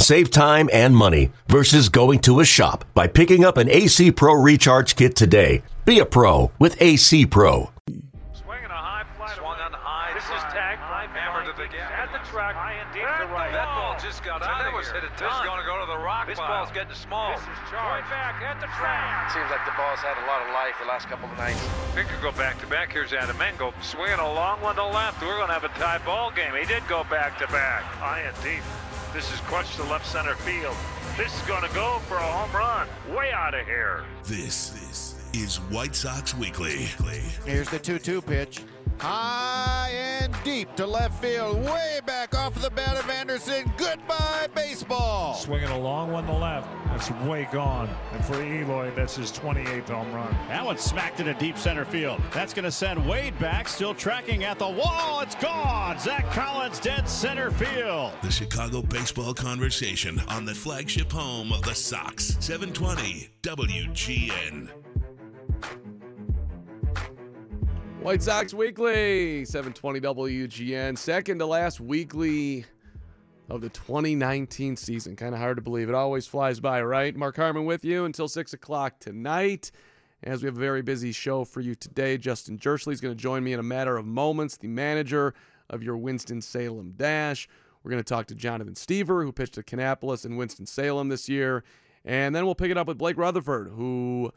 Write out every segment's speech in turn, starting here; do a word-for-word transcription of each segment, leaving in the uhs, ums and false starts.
Save time and money versus going to a shop by picking up an A C Pro Recharge Kit today. Be a pro with A C Pro. Swinging a high fly. Swung on high. This is tagged. Hammered to the gap. At the track. High and deep to right. That ball just got out of here. This is going to go to the rock. This ball's getting small. This is charged. Right back at the track. Seems like the ball's had a lot of life the last couple of nights. They could go back to back. Here's Adam Engel. Swinging a long one to left. We're going to have a tie ball game. He did go back to back. High and deep. This is crushed to left center field. This is going to go for a home run. Way out of here. This, this is White Sox Weekly. Here's the two two pitch. High and deep to left field. Way back off the bat of Anderson. Goodbye, baseball. Swinging a long one to left. That's way gone. And for Eloy, that's his twenty-eighth home run. That one smacked into deep center field. That's going to send Wade back. Still tracking at the wall. It's gone. Zach Collins dead center field. The Chicago baseball conversation on the flagship home of the Sox. seven twenty W G N. White Sox Weekly, seven twenty W G N, second to last weekly of the twenty nineteen season. Kind of hard to believe. It always flies by, right? Mark Harmon with you until six o'clock tonight, as we have a very busy show for you today. Justin Jirschele is going to join me in a matter of moments, the manager of your Winston-Salem Dash. We're going to talk to Jonathan Stiever, who pitched at Kannapolis and Winston-Salem this year. And then we'll pick it up with Blake Rutherford, who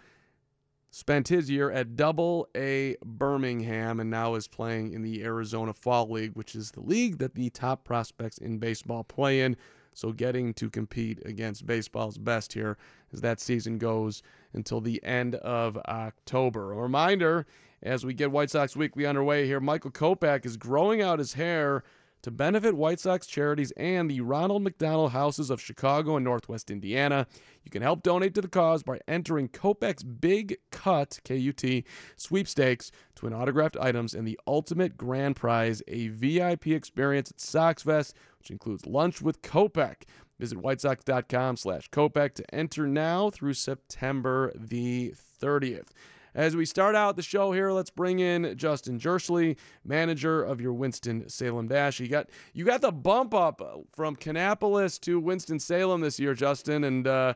spent his year at Double A Birmingham and now is playing in the Arizona Fall League, which is the league that the top prospects in baseball play in. So getting to compete against baseball's best here as that season goes until the end of October. A reminder, as we get White Sox Weekly underway here, Michael Kopech is growing out his hair to benefit White Sox charities and the Ronald McDonald Houses of Chicago and Northwest Indiana. You can help donate to the cause by entering Kopech's Big Cut, K U T, sweepstakes to win autographed items and the ultimate grand prize, a V I P experience at Sox Fest, which includes lunch with Kopech. Visit whitesox.com slash Kopech to enter now through September the thirtieth. As we start out the show here, let's bring in Justin Jirschele, manager of your Winston-Salem Dash. You got you got the bump up from Kannapolis to Winston-Salem this year, Justin, and uh,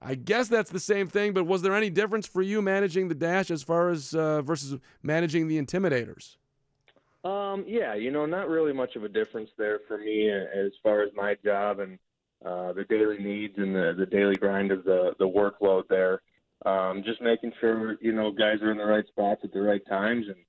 I guess that's the same thing, but was there any difference for you managing the Dash as far as uh, versus managing the Intimidators? Um, yeah, you know, not really much of a difference there for me as far as my job and uh, the daily needs and the, the daily grind of the, the workload there. Um, just making sure, you know, guys are in the right spots at the right times and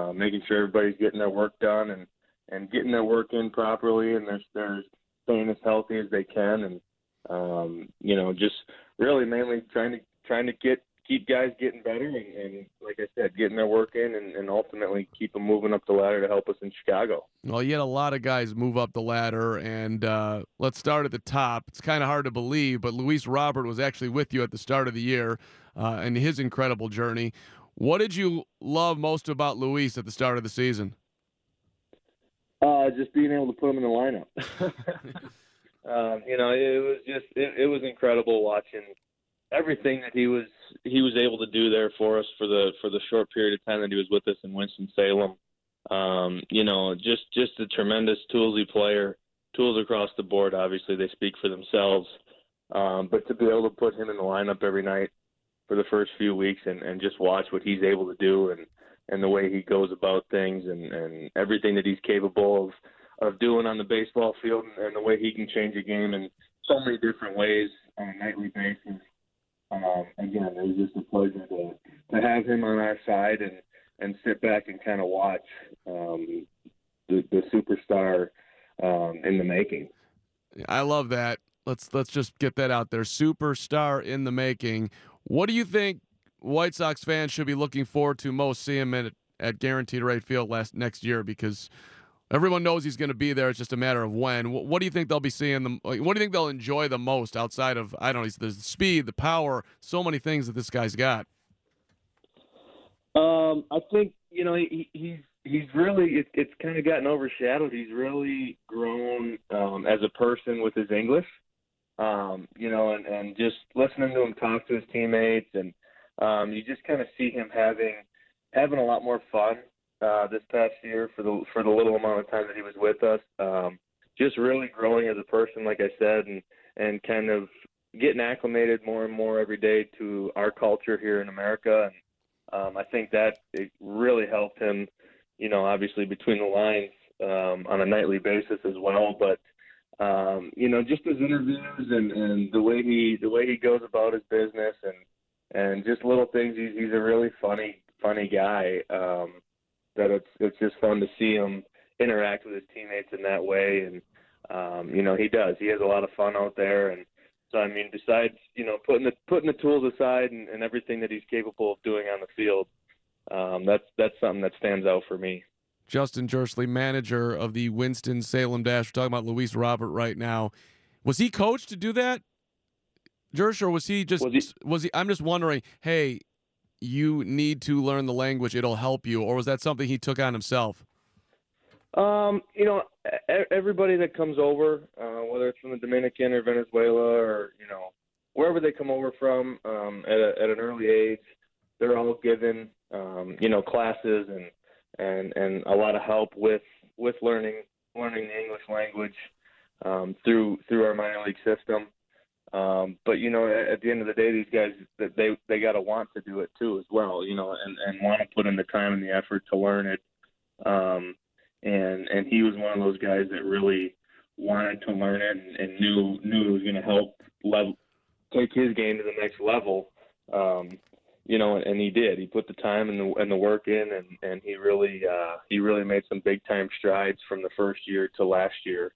uh, making sure everybody's getting their work done and, and getting their work in properly and they're, they're staying as healthy as they can. And, um, you know, just really mainly trying to trying to get keep guys getting better and, and like I said, getting their work in and, and ultimately keep them moving up the ladder to help us in Chicago. Well, you had a lot of guys move up the ladder, and uh, let's start at the top. It's kind of hard to believe, but Luis Robert was actually with you at the start of the year uh, in his incredible journey. What did you love most about Luis at the start of the season? Uh, just being able to put him in the lineup. um, you know, it was just it, it was incredible watching everything that he was he was able to do there for us for the for the short period of time that he was with us in Winston-Salem. Um, you know, just just a tremendous toolsy player. Tools across the board, obviously they speak for themselves. Um, but to be able to put him in the lineup every night for the first few weeks and, and just watch what he's able to do and, and the way he goes about things and, and everything that he's capable of, of doing on the baseball field and, and the way he can change a game in so many different ways on a nightly basis. Um, again, it was just a pleasure to, to have him on our side and, and sit back and kind of watch um, the, the superstar um, in the making. I love that. Let's let's just get that out there. Superstar in the making. What do you think White Sox fans should be looking forward to most seeing him at, at Guaranteed Rate Field last, next year? Because everyone knows he's going to be there. It's just a matter of when. What, what do you think they'll be seeing? The, what do you think they'll enjoy the most outside of, I don't know, there's the speed, the power, so many things that this guy's got? Um, I think, you know, he, he's he's really it, – it's kind of gotten overshadowed. He's really grown um, as a person with his English, um, you know, and, and just listening to him talk to his teammates. And um, you just kind of see him having having a lot more fun uh, this past year for the for the little amount of time that he was with us. Um, just really growing as a person, like I said, and, and kind of getting acclimated more and more every day to our culture here in America. And Um, I think that it really helped him, you know, obviously between the lines um, on a nightly basis as well. But, um, you know, just his interviews and, and the way he the way he goes about his business and and just little things. He's, he's a really funny, funny guy um, that it's, it's just fun to see him interact with his teammates in that way. And, um, you know, he does. He has a lot of fun out there. And so, I mean, besides, you know, putting the putting the tools aside and, and everything that he's capable of doing on the field, um, that's that's something that stands out for me. Justin Jirschele, manager of the Winston-Salem Dash. We're talking about Luis Robert right now. Was he coached to do that, Jirsch, or was he just was he, was he? I'm just wondering. Hey, you need to learn the language; it'll help you. Or was that something he took on himself? Um, you know, everybody that comes over, uh, whether it's from the Dominican or Venezuela or, you know, wherever they come over from um, at, a, at an early age, they're all given, um, you know, classes and, and, and a lot of help with, with learning, learning the English language um, through, through our minor league system. Um, but, you know, at, at the end of the day, these guys, they, they got to want to do it too, as well, you know, and, and want to put in the time and the effort to learn it. Um, And and he was one of those guys that really wanted to learn it and, and knew knew it was going to help level, take his game to the next level, um, you know. And, and he did. He put the time and the and the work in, and, and he really uh, he really made some big time strides from the first year to last year,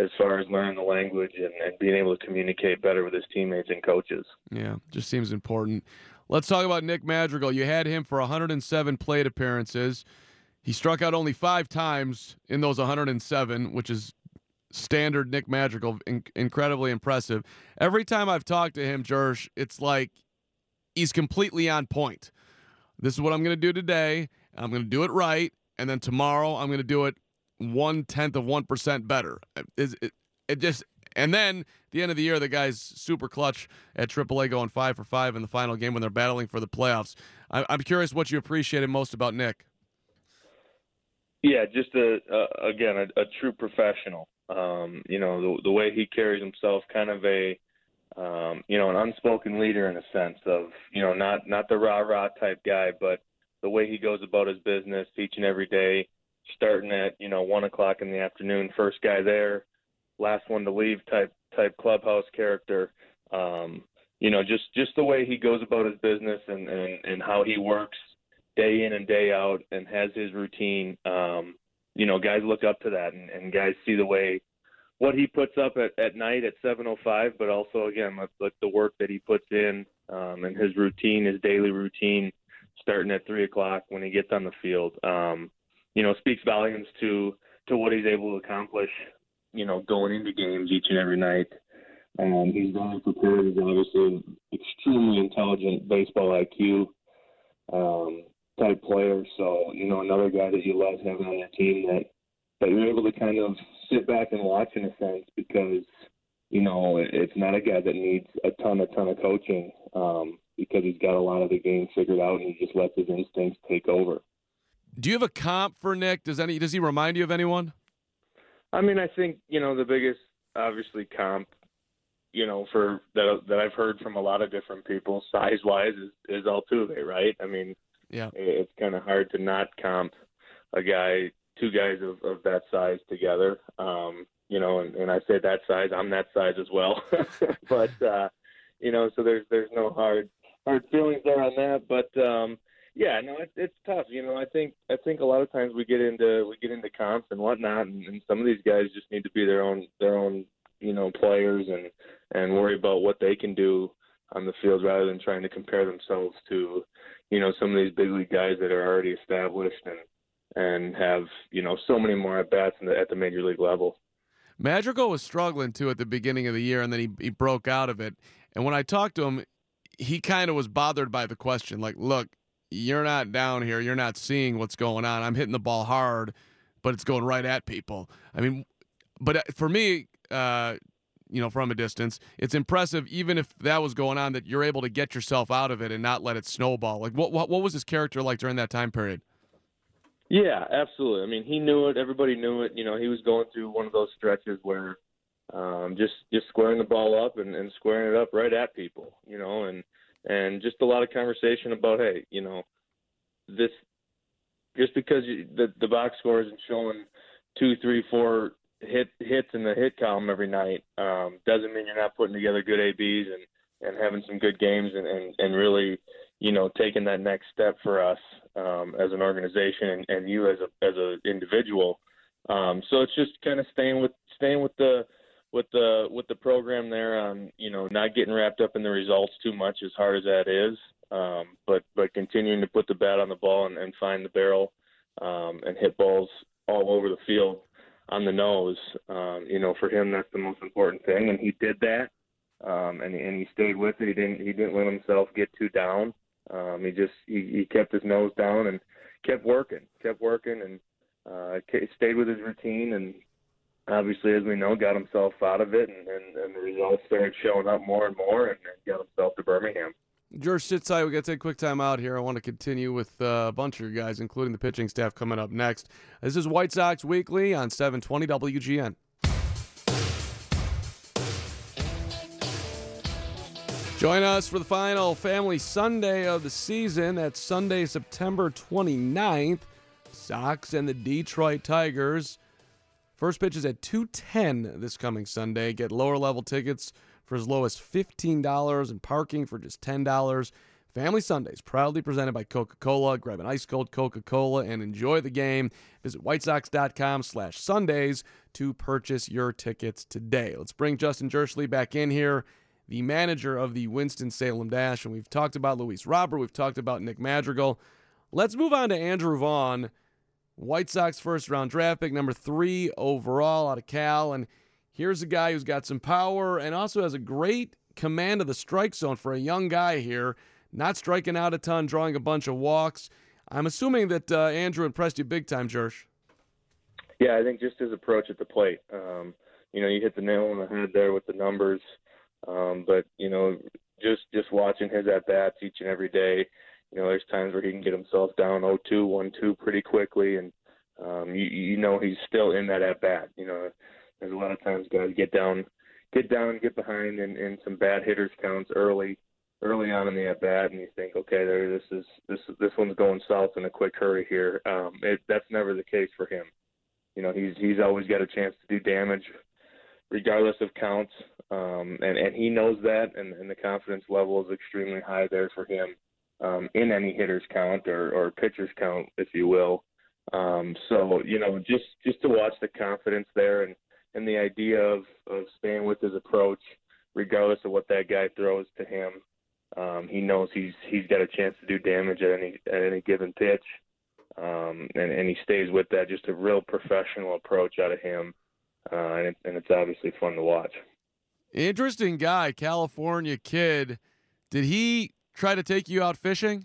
as far as learning the language and, and being able to communicate better with his teammates and coaches. Yeah, just seems important. Let's talk about Nick Madrigal. You had him for one hundred seven plate appearances. He struck out only five times in those one hundred seven, which is standard Nick Madrigal, in- incredibly impressive. Every time I've talked to him, Jirsch, it's like he's completely on point. This is what I'm going to do today. I'm going to do it right, and then tomorrow I'm going to do it one-tenth of one percent better. It, it, it just, and then at the end of the year, the guy's super clutch at triple A, going five for five in the final game when they're battling for the playoffs. I- I'm curious what you appreciated most about Nick. Yeah, just a, a again a, a true professional. Um, you know, the, the way he carries himself, kind of a um, you know an unspoken leader in a sense of you know not not the rah rah type guy, but the way he goes about his business each and every day, starting at you know one o'clock in the afternoon, first guy there, last one to leave type type clubhouse character. Um, you know, just, just the way he goes about his business and, and, and how he works day in and day out and has his routine. Um, you know, guys look up to that and, and guys see the way what he puts up at, at night at seven oh five, but also again, like, like the work that he puts in um, and his routine, his daily routine starting at three o'clock when he gets on the field, um, you know, speaks volumes to, to what he's able to accomplish, you know, going into games each and every night. Um, he's very prepared. He's obviously extremely intelligent baseball I Q. Um, type player. So, you know, another guy that you love having on your team that, that you're able to kind of sit back and watch in a sense because, you know, it's not a guy that needs a ton, a ton of coaching um, because he's got a lot of the game figured out and he just lets his instincts take over. Do you have a comp for Nick? Does any, does he remind you of anyone? I mean, I think, you know, the biggest, obviously, comp, you know, for that, that I've heard from a lot of different people size-wise is, is Altuve, right? I mean, yeah, it's kind of hard to not comp a guy, two guys of, of that size together. Um, you know, and, and I say that size, I'm that size as well. but uh, you know, so there's there's no hard hard feelings there on that. But um, yeah, no, it's it's tough. You know, I think I think a lot of times we get into we get into comps and whatnot, and, and some of these guys just need to be their own their own you know players and and worry about what they can do on the field rather than trying to compare themselves to, you know, some of these big league guys that are already established and and have, you know, so many more at-bats in the, at the major league level. Madrigal was struggling, too, at the beginning of the year, and then he, he broke out of it. And when I talked to him, he kind of was bothered by the question, like, look, you're not down here. You're not seeing what's going on. I'm hitting the ball hard, but it's going right at people. I mean, but for me, uh, you know, from a distance, it's impressive, even if that was going on, that you're able to get yourself out of it and not let it snowball. Like, what what, what was his character like during that time period? Yeah, absolutely. I mean, he knew it. Everybody knew it. You know, he was going through one of those stretches where um, just just squaring the ball up and, and squaring it up right at people, you know, and and just a lot of conversation about, hey, you know, this just because you, the, the box score isn't showing two, three, four hit hits in the hit column every night um, doesn't mean you're not putting together good A Bs and, and having some good games and, and, and really, you know, taking that next step for us um, as an organization and, and you as a as an individual. Um, so it's just kind of staying with staying with the with the with the program there on, you know, not getting wrapped up in the results too much, as hard as that is, um, but but continuing to put the bat on the ball and, and find the barrel um, and hit balls all over the field on the nose. Um, you know, for him, that's the most important thing, and he did that, um, and and he stayed with it. He didn't he didn't let himself get too down. Um, he just he, he kept his nose down and kept working, kept working, and uh, stayed with his routine. And obviously, as we know, got himself out of it, and, and, and the results started showing up more and more, and, and got himself to Birmingham. George Shitsai, we got to take a quick time out here. I want to continue with uh, a bunch of your guys, including the pitching staff, coming up next. This is White Sox Weekly on seven twenty W G N. Join us for the final Family Sunday of the season. That's Sunday, September twenty-ninth. Sox and the Detroit Tigers. First pitch is at two ten this coming Sunday. Get lower-level tickets for as low as fifteen dollars and parking for just ten dollars. Family Sundays, proudly presented by Coca-Cola. Grab an ice-cold Coca-Cola and enjoy the game. Visit whitesox.com slash Sundays to purchase your tickets today. Let's bring Justin Jirschele back in here, the manager of the Winston-Salem Dash, and we've talked about Luis Robert, we've talked about Nick Madrigal. Let's move on to Andrew Vaughn, White Sox first-round draft pick, number three overall out of Cal, and here's a guy who's got some power and also has a great command of the strike zone for a young guy here, not striking out a ton, drawing a bunch of walks. I'm assuming that uh, Andrew impressed you big time, Jirsch. Yeah, I think just his approach at the plate. Um, you know, you hit the nail on the head there with the numbers. Um, but, you know, just just watching his at-bats each and every day, you know, there's times where he can get himself down oh two, one two pretty quickly, and um, you, you know he's still in that at-bat. You know, there's a lot of times guys get down, get down, get behind, and, and some bad hitters counts early early on in the at-bat, and you think, okay, there, this is this this one's going south in a quick hurry here. Um, it, that's never the case for him. You know, he's he's always got a chance to do damage regardless of counts, um, and, and he knows that, and, and the confidence level is extremely high there for him um, in any hitter's count or, or pitcher's count, if you will. Um, so, you know, just, just to watch the confidence there and, and the idea of, of staying with his approach, regardless of what that guy throws to him, um, he knows he's he's got a chance to do damage at any at any given pitch, um, and, and he stays with that, just a real professional approach out of him. Uh, and, it, and it's obviously fun to watch. Interesting guy, California kid. Did he try to take you out fishing?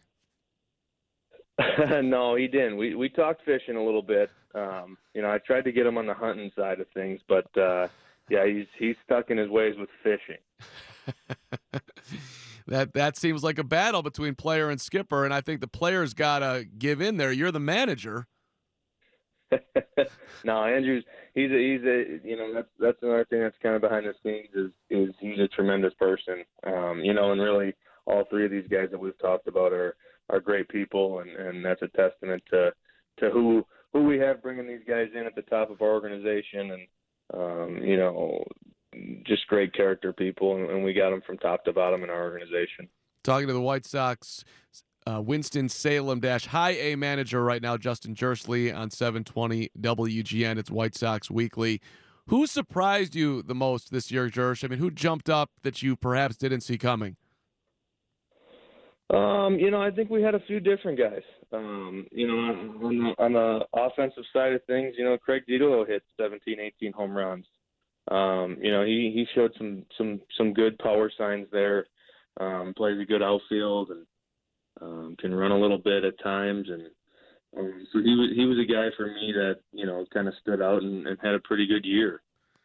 No, he didn't. We we talked fishing a little bit. Um, you know, I tried to get him on the hunting side of things, but uh, yeah, he's he's stuck in his ways with fishing. that that seems like a battle between player and skipper, and I think the player's got to give in there. You're the manager. No, Andrew's he's a, he's a you know that's that's another thing that's kind of behind the scenes is is he's a tremendous person, um, you know, and really all three of these guys that we've talked about are are great people, and, and that's a testament to to who who we have bringing these guys in at the top of our organization, and um, you know, just great character people, and, and we got them from top to bottom in our organization. Talking to the White Sox Uh, Winston-Salem Dash high A manager right now, Justin Jirschele on seven twenty W G N. It's White Sox Weekly. Who surprised you the most this year, Jirsch? I mean, who jumped up that you perhaps didn't see coming? Um, you know, I think we had a few different guys. Um, you know, on the, on the offensive side of things, you know, Craig Giolito hit seventeen, eighteen home runs. Um, you know, he, he showed some, some, some good power signs there. Um, plays a good outfield, and um, can run a little bit at times. And um, so he was, he was a guy for me that, you know, kind of stood out and, and had a pretty good year.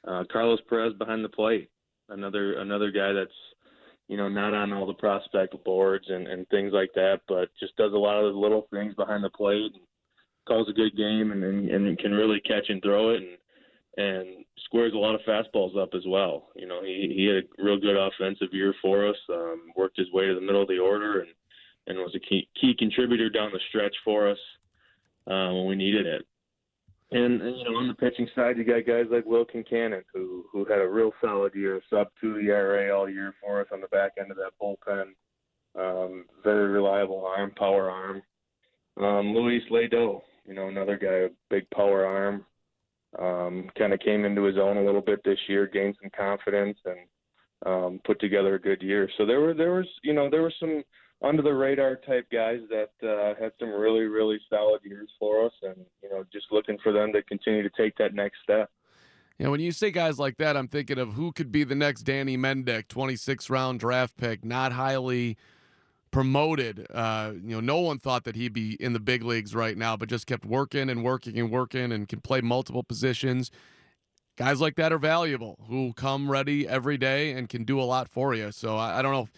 Uh, Carlos Perez behind the plate, another another guy that's, you know, not on all the prospect boards and, and things like that, but just does a lot of the little things behind the plate and calls a good game and, and, and can really catch and throw it, and and squares a lot of fastballs up as well. You know, he, he had a real good offensive year for us, um, worked his way to the middle of the order, and, and was a key, key contributor down the stretch for us uh, when we needed it. And, and, you know, on the pitching side, you got guys like Will Kincannon, who who had a real solid year, sub two E R A all year for us on the back end of that bullpen. Um, very reliable arm, power arm. Um, Luis Ledo, you know, another guy, a big power arm. Um, kind of came into his own a little bit this year, gained some confidence, and um, put together a good year. So there were there was you know there were some under the radar type guys that uh, had some really really solid years for us, and you know just looking for them to continue to take that next step. Yeah, when you say guys like that, I'm thinking of who could be the next Danny Mendick, twenty-sixth round draft pick, not highly promoted. Uh, you know, no one thought that he'd be in the big leagues right now, but just kept working and working and working and can play multiple positions. Guys like that are valuable, who come ready every day and can do a lot for you. So I, I don't know if,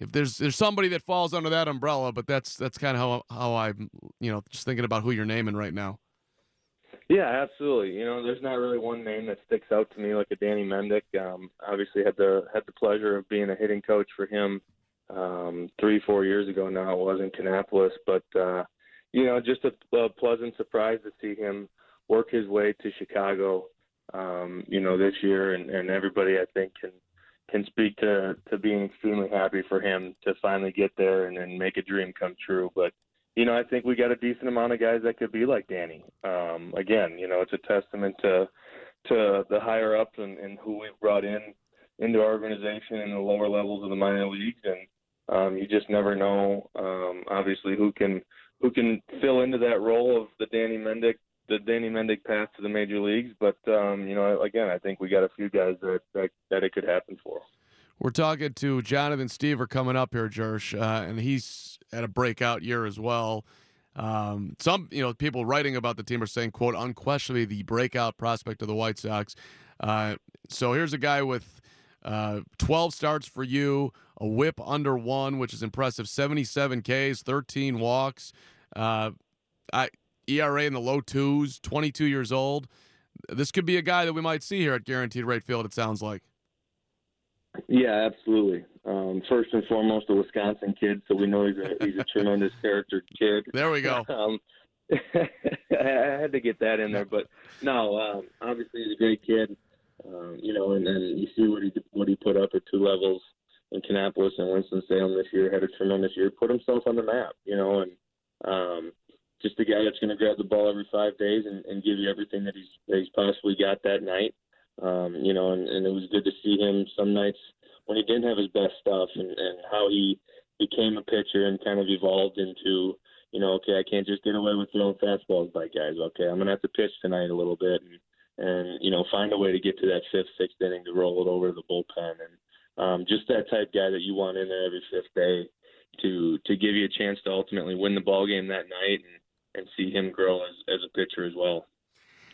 if there's there's somebody that falls under that umbrella, but that's that's kind of how how I'm, you know, just thinking about who you're naming right now. Yeah, absolutely. You know, there's not really one name that sticks out to me like a Danny Mendick. Um, obviously had the had the pleasure of being a hitting coach for him Um, three, four years ago now, it was in Kannapolis, but, uh, you know, just a, a pleasant surprise to see him work his way to Chicago, um, you know, this year. And, and everybody, I think, can can speak to, to being extremely happy for him to finally get there and, and make a dream come true. But, you know, I think we got a decent amount of guys that could be like Danny. Um, again, you know, it's a testament to to the higher ups and, and who we've brought in into our organization in the lower levels of the minor leagues. And, Um, you just never know, um, obviously, who can who can fill into that role of the Danny Mendick, the Danny Mendick path to the major leagues. But, um, you know, again, I think we got a few guys that, that, that it could happen for. We're talking to Jonathan Stiever coming up here, Jirsch, uh, and he's had a breakout year as well. Um, some, you know, people writing about the team are saying, quote, unquestionably the breakout prospect of the White Sox. Uh, so here's a guy with Uh, twelve starts for you, a whip under one, which is impressive. seventy-seven Ks, thirteen walks, uh, I, E R A in the low twos, twenty-two years old. This could be a guy that we might see here at Guaranteed Rate Field, it sounds like. Yeah, absolutely. Um, first and foremost, a Wisconsin kid, so we know he's a, he's a tremendous character kid. There we go. Um, I had to get that in there, but no, um, obviously he's a great kid. Um, you know, and, and you see what he what he put up at two levels in Kannapolis and Winston-Salem this year. Had a tremendous year. Put himself on the map, you know, and um, just a guy that's going to grab the ball every five days and, and give you everything that he's that he's possibly got that night. Um, you know, and, and it was good to see him some nights when he didn't have his best stuff and, and how he became a pitcher and kind of evolved into, you know, okay, I can't just get away with throwing fastballs by guys. Okay, I'm going to have to pitch tonight a little bit and, and, you know, find a way to get to that fifth, sixth inning to roll it over to the bullpen. And um, just that type of guy that you want in there every fifth day to to give you a chance to ultimately win the ballgame that night and, and see him grow as, as a pitcher as well.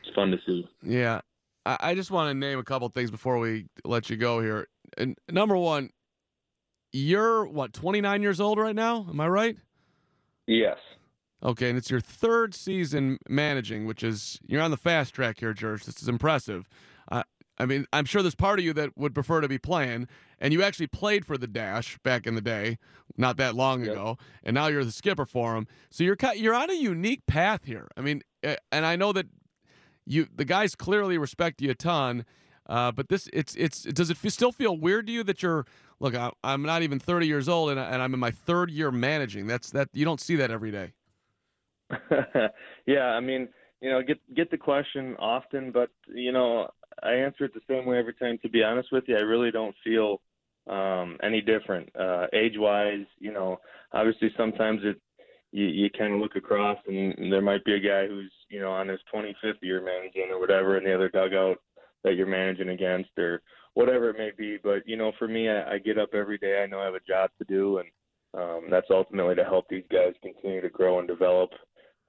It's fun to see. Yeah. I, I just want to name a couple of things before we let you go here. And number one, you're, what, twenty-nine years old right now? Am I right? Yes. Okay, and it's your third season managing, which is you're on the fast track here, Jirsch. This is impressive. Uh, I mean, I'm sure there's part of you that would prefer to be playing, and you actually played for the Dash back in the day, not that long yep. ago, and now you're the skipper for them. So you're you're on a unique path here. I mean, and I know that you the guys clearly respect you a ton, uh, but this it's it's does it still feel weird to you that you're look? I, I'm not even thirty years old, and, I, and I'm in my third year managing. That's that you don't see that every day. Yeah, I mean, you know, get get the question often, but, you know, I answer it the same way every time. To be honest with you, I really don't feel um, any different uh, age-wise. You know, obviously sometimes it you, you kind of look across and there might be a guy who's, you know, on his twenty-fifth year managing or whatever in the other dugout that you're managing against or whatever it may be. But, you know, for me, I, I get up every day. I know I have a job to do, and Um, that's ultimately to help these guys continue to grow and develop,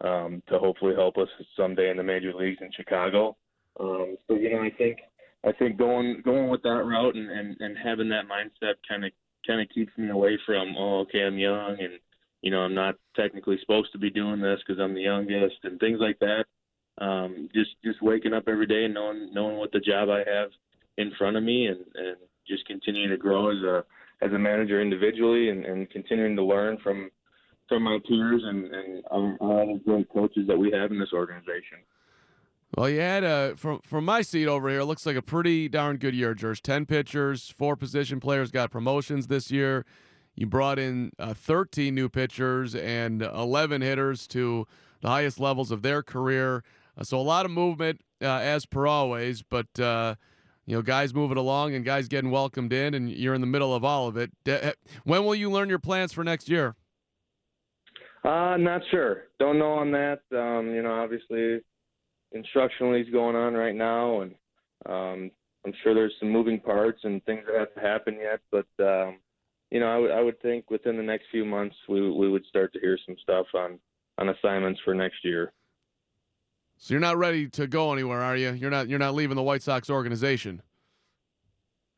um, to hopefully help us someday in the major leagues in Chicago. Um, so, you know, I think I think going going with that route and, and, and having that mindset kind of kind of keeps me away from, oh, okay, I'm young and, you know, I'm not technically supposed to be doing this because I'm the youngest and things like that. Um, just just waking up every day and knowing knowing what the job I have in front of me, and, and just continuing to grow as a as a manager individually, and, and continuing to learn from from my peers and, and all the great coaches that we have in this organization. Well, you had a, from from my seat over here, it looks like a pretty darn good year, Jirsch. Ten pitchers, four position players got promotions this year. You brought in uh, thirteen new pitchers and eleven hitters to the highest levels of their career. Uh, so a lot of movement uh, as per always, but uh, you know, guys moving along and guys getting welcomed in, and you're in the middle of all of it. De- when will you learn your plans for next year? Uh, not sure. Don't know on that. Um, you know, obviously – instructional is going on right now, and um, I'm sure there's some moving parts and things that have to happen yet. But um, you know, I would I would think within the next few months we we would start to hear some stuff on on assignments for next year. So you're not ready to go anywhere, are you? You're not you're not leaving the White Sox organization.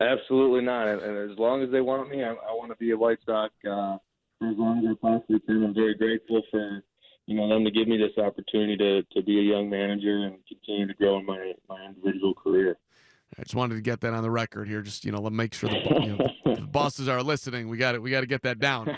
Absolutely not. And, and as long as they want me, I, I want to be a White Sox uh, for as long as I possibly can. I'm very grateful for, you know, them to give me this opportunity to, to be a young manager and continue to grow in my, my individual career. I just wanted to get that on the record here. Just, you know, let make sure the, you know, the bosses are listening. We got it. We got to get that down.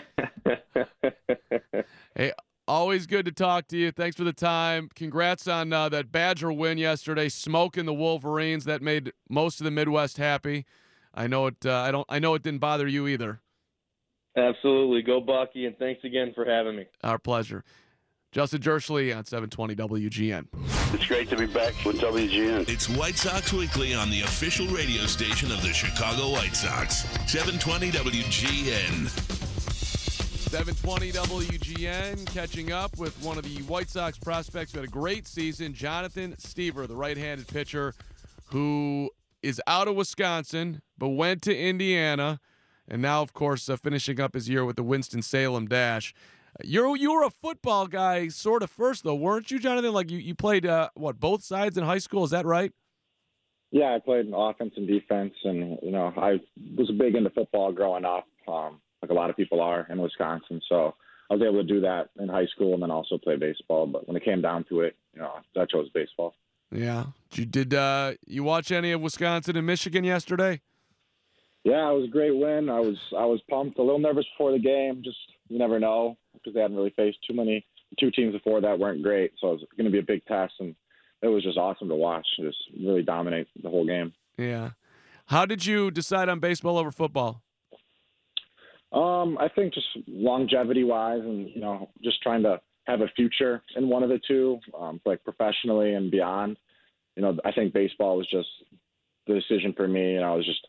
Hey, always good to talk to you. Thanks for the time. Congrats on uh, that Badger win yesterday. Smoking the Wolverines. That made most of the Midwest happy. I know it. Uh, I don't. I know it didn't bother you either. Absolutely. Go Bucky, and thanks again for having me. Our pleasure. Justin Jirschele on seven twenty W G N. It's great to be back with W G N. It's White Sox Weekly on the official radio station of the Chicago White Sox, seven twenty W G N. seven twenty W G N, catching up with one of the White Sox prospects who had a great season, Jonathan Stiever, the right-handed pitcher who is out of Wisconsin but went to Indiana, and now, of course, uh, finishing up his year with the Winston-Salem Dash. You're you were a football guy sort of first, though, weren't you, Jonathan? Like, you, you played, uh, what, both sides in high school? Is that right? Yeah, I played offense and defense, and, you know, I was big into football growing up, um, like a lot of people are in Wisconsin. So I was able to do that in high school and then also play baseball. But when it came down to it, you know, I chose baseball. Yeah. You did uh, you watch any of Wisconsin and Michigan yesterday? Yeah, it was a great win. I was I was pumped, a little nervous before the game, just you never know, because they hadn't really faced too many two teams before that weren't great. So it was going to be a big test, and it was just awesome to watch. Just really dominate the whole game. Yeah. How did you decide on baseball over football? Um, I think just longevity-wise, and you know, just trying to have a future in one of the two, um, like professionally and beyond. You know, I think baseball was just the decision for me, and I was just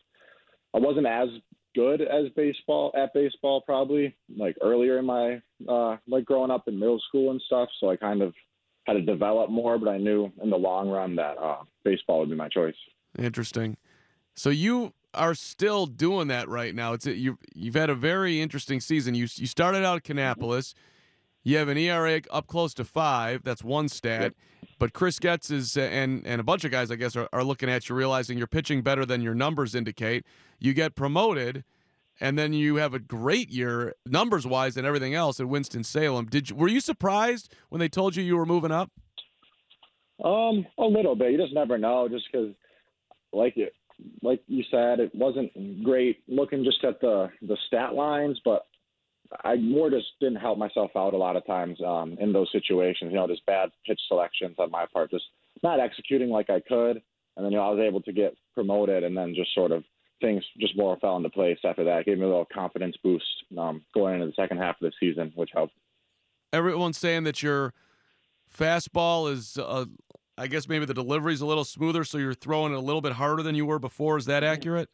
I wasn't as good as baseball at baseball probably like earlier in my uh like growing up in middle school and stuff, so I kind of had to develop more, but I knew in the long run that uh baseball would be my choice. Interesting. So you are still doing that right now. It's you you've had a very interesting season. You you started out at Kannapolis. You have an E R A up close to five. That's one stat. Yep. But Chris Getz is, and, and a bunch of guys, I guess, are, are looking at you, realizing you're pitching better than your numbers indicate. You get promoted, and then you have a great year, numbers-wise and everything else, at Winston-Salem. Did you, were you surprised when they told you you were moving up? Um, a little bit. You just never know, just because, like it, like you said, it wasn't great looking just at the, the stat lines, but I more just didn't help myself out a lot of times um, in those situations. You know, just bad pitch selections on my part, just not executing like I could. And then, you know, I was able to get promoted, and then just sort of things just more fell into place after that. It gave me a little confidence boost um, going into the second half of the season, which helped. Everyone's saying that your fastball is, uh, I guess maybe the delivery's a little smoother, so you're throwing it a little bit harder than you were before. Is that accurate?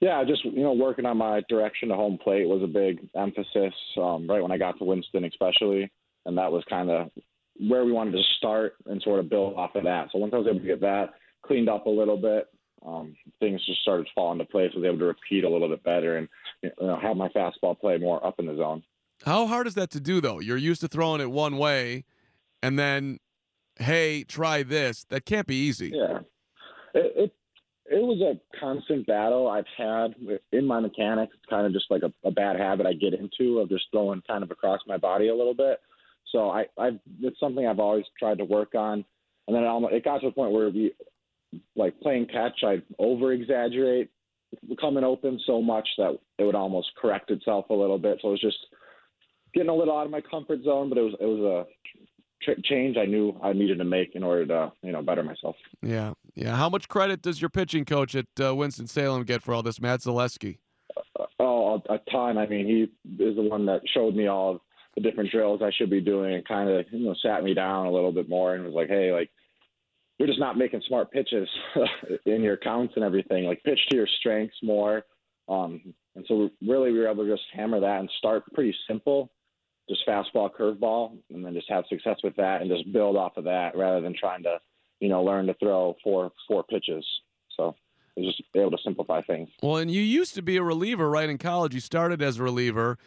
Yeah, just, you know, working on my direction to home plate was a big emphasis um, right when I got to Winston especially, and that was kind of where we wanted to start and sort of build off of that. So once I was able to get that cleaned up a little bit, um, things just started to fall into place. I was able to repeat a little bit better, and you know, have my fastball play more up in the zone. How hard is that to do, though? You're used to throwing it one way, and then, hey, try this. That can't be easy. Yeah. It, it it was a constant battle I've had in my mechanics. It's kind of just like a, a bad habit I get into of just throwing kind of across my body a little bit. So I, I've, it's something I've always tried to work on. And then it, almost, it got to a point where, we, like playing catch, I over-exaggerate coming open so much that it would almost correct itself a little bit. So it was just getting a little out of my comfort zone, but it was it was a tr- change I knew I needed to make in order to you know better myself. Yeah, yeah. How much credit does your pitching coach at uh, Winston-Salem get for all this, Matt Zaleski? Uh, oh, a ton. I mean, he is the one that showed me all of the different drills I should be doing, and kind of you know sat me down a little bit more and was like, hey, like you're just not making smart pitches in your counts and everything. Like pitch to your strengths more. Um, and so really we were able to just hammer that and start pretty simple. Just fastball, curveball, and then just have success with that and just build off of that rather than trying to, you know, learn to throw four four pitches. So it was just able to simplify things. Well, and you used to be a reliever, right, in college. You started as a reliever,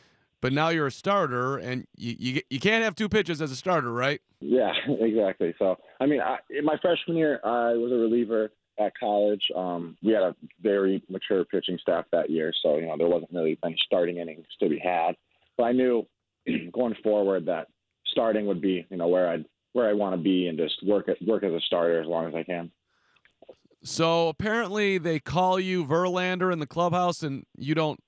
but now you're a starter, and you you, you can't have two pitches as a starter, right? Yeah, exactly. So, I mean, I, in my freshman year, I was a reliever at college. Um, we had a very mature pitching staff that year, so, you know, there wasn't really any starting innings to be had. But I knew going forward that starting would be, you know, where I'd, where I want to be and just work at, work as a starter as long as I can. So apparently they call you Verlander in the clubhouse and you don't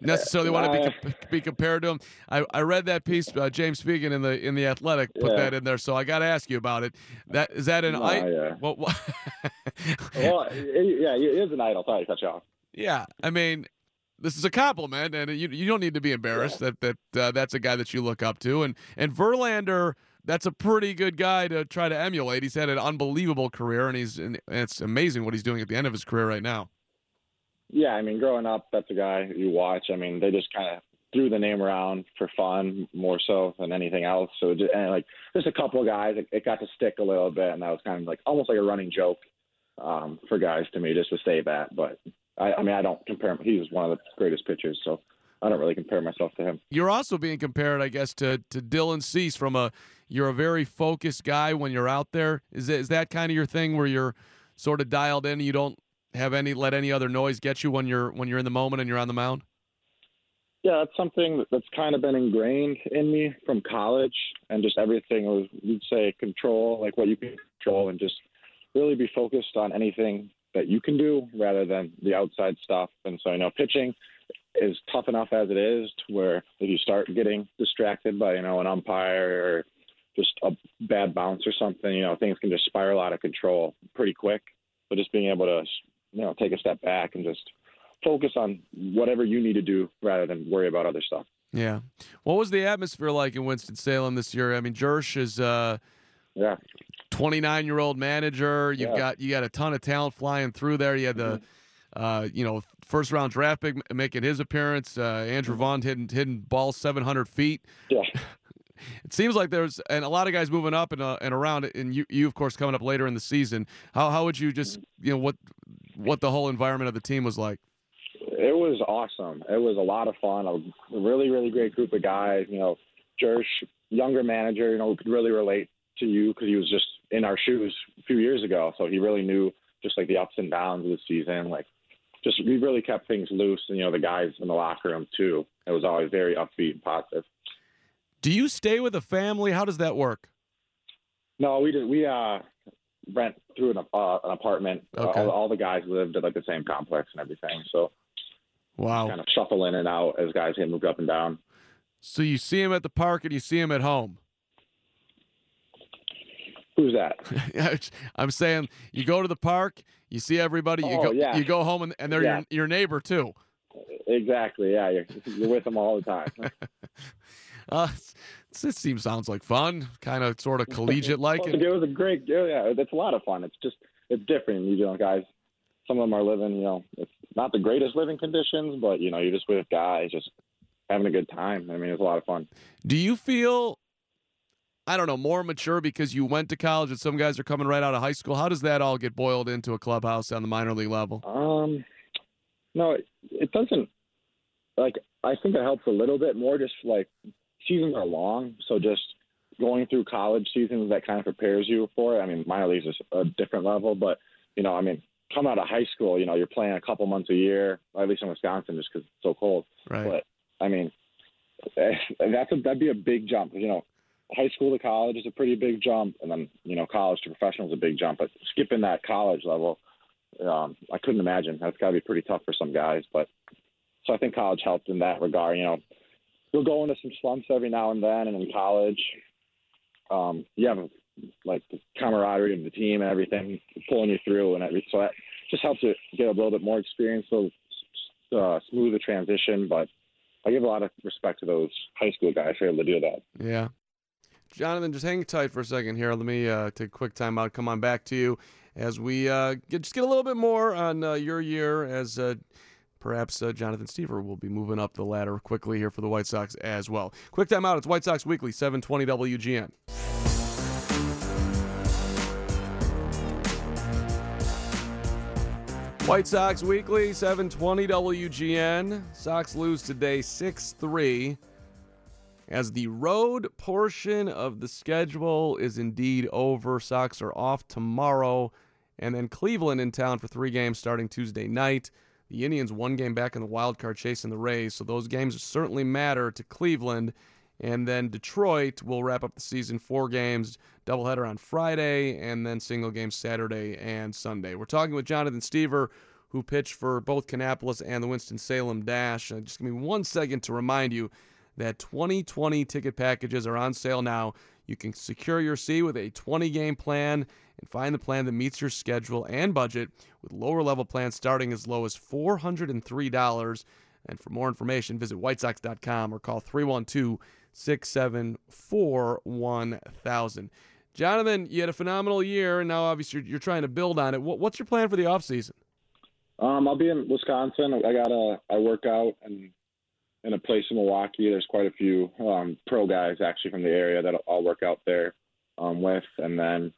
necessarily uh, want to be, comp- be compared to him. I, I read that piece, uh, James Fegan in the, in the Athletic put yeah. that in there. So I got to ask you about it. That is that an, uh, I- yeah. Well, well, well it, yeah, it is an idol. Sorry to cut you off. Yeah. I mean, this is a compliment, and you you don't need to be embarrassed yeah. that that uh, that's a guy that you look up to. And and Verlander, that's a pretty good guy to try to emulate. He's had an unbelievable career, and he's and it's amazing what he's doing at the end of his career right now. Yeah, I mean, growing up, that's a guy you watch. I mean, they just kind of threw the name around for fun more so than anything else. So it just, and like just a couple of guys, it, it got to stick a little bit, and that was kind of like almost like a running joke um, for guys to me just to say that, but. I, I mean, I don't compare him. He was one of the greatest pitchers, so I don't really compare myself to him. You're also being compared, I guess, to, to Dylan Cease. From a, you're a very focused guy when you're out there. Is that, is that kind of your thing where you're sort of dialed in? And you don't have any let any other noise get you when you're when you're in the moment and you're on the mound. Yeah, that's something that's kind of been ingrained in me from college, and just everything was, you'd say, control, like what you can control, and just really be focused on anything that you can do rather than the outside stuff. And so I know pitching is tough enough as it is to where if you start getting distracted by, you know, an umpire or just a bad bounce or something, you know, things can just spiral out of control pretty quick. But just being able to, you know, take a step back and just focus on whatever you need to do rather than worry about other stuff. Yeah. What was the atmosphere like in Winston-Salem this year? I mean, Jirsch is uh... – yeah, twenty-nine-year-old manager. You've yeah. got you got a ton of talent flying through there. You had the, mm-hmm. uh, you know, first-round draft pick making his appearance. Uh, Andrew Vaughn hitting hitting balls seven hundred feet. Yeah, it seems like there's and a lot of guys moving up and uh, and around. And you you of course coming up later in the season. How how would you just you know what what the whole environment of the team was like? It was awesome. It was a lot of fun. A really really great group of guys. You know, Jirsch, younger manager. You know, could really relate to you because he was just in our shoes a few years ago, so he really knew just like the ups and downs of the season. Like, just we really kept things loose, and you know the guys in the locker room too. It was always very upbeat and positive. Do you stay with a family? How does that work? No, we did. We uh, rent through an, uh, an apartment. Okay. Uh, all, all the guys lived at like the same complex and everything. So, wow, kind of shuffle in and out as guys get moved up and down. So you see him at the park and you see him at home. Who's that? I'm saying you go to the park, you see everybody, you oh, go yeah. you go home, and, and they're yeah. your, your neighbor, too. Exactly, yeah. You're, you're with them all the time. uh, this team sounds like fun, kind of sort of collegiate-like. Well, it was a great – yeah, it's a lot of fun. It's just – it's different. You know, guys, some of them are living, you know, it's not the greatest living conditions, but, you know, you're just with guys, just having a good time. I mean, it's a lot of fun. Do you feel – I don't know, more mature because you went to college and some guys are coming right out of high school? How does that all get boiled into a clubhouse on the minor league level? Um, no, it, it doesn't like, I think it helps a little bit more. Just like seasons are long, so just going through college seasons, that kind of prepares you for it. I mean, minor leagues is a different level, but you know, I mean, come out of high school, you know, you're playing a couple months a year, at least in Wisconsin, just because it's so cold. Right. But I mean, that's a, that'd be a big jump. You know, high school to college is a pretty big jump, and then you know, college to professional is a big jump. But skipping that college level, um, I couldn't imagine. That's got to be pretty tough for some guys, but. So I think college helped in that regard. You know, you'll go into some slumps every now and then, and in college, um, you have like the camaraderie of the team and everything pulling you through, and everything. So that just helps you get a little bit more experience, so uh, smooth the transition. But I give a lot of respect to those high school guys who are able to do that. Yeah, Jonathan, just hang tight for a second here. Let me uh, take a quick time out. Come on back to you as we uh, get, just get a little bit more on uh, your year as. Uh, Perhaps uh, Jonathan Stiever will be moving up the ladder quickly here for the White Sox as well. Quick time out. It's White Sox Weekly, seven twenty W G N. White Sox Weekly, seven twenty W G N. Sox lose today six three as the road portion of the schedule is indeed over. Sox are off tomorrow, and then Cleveland in town for three games starting Tuesday night. The Indians one game back in the wild card chase in the Rays, so those games certainly matter to Cleveland. And then Detroit will wrap up the season four games, doubleheader on Friday, and then single game Saturday and Sunday. We're talking with Jonathan Stiever, who pitched for both Kannapolis and the Winston-Salem Dash. Uh, just give me one second to remind you that twenty twenty ticket packages are on sale now. You can secure your seat with a twenty-game plan and find the plan that meets your schedule and budget with lower-level plans starting as low as four hundred three dollars. And for more information, visit white sox dot com or call three one two, six seven four, one thousand. Jonathan, you had a phenomenal year, and now obviously you're, you're trying to build on it. What, what's your plan for the offseason? Um, I'll be in Wisconsin. I got a, I work out and in a place in Milwaukee. There's quite a few um, pro guys actually from the area that I'll work out there um, with. And then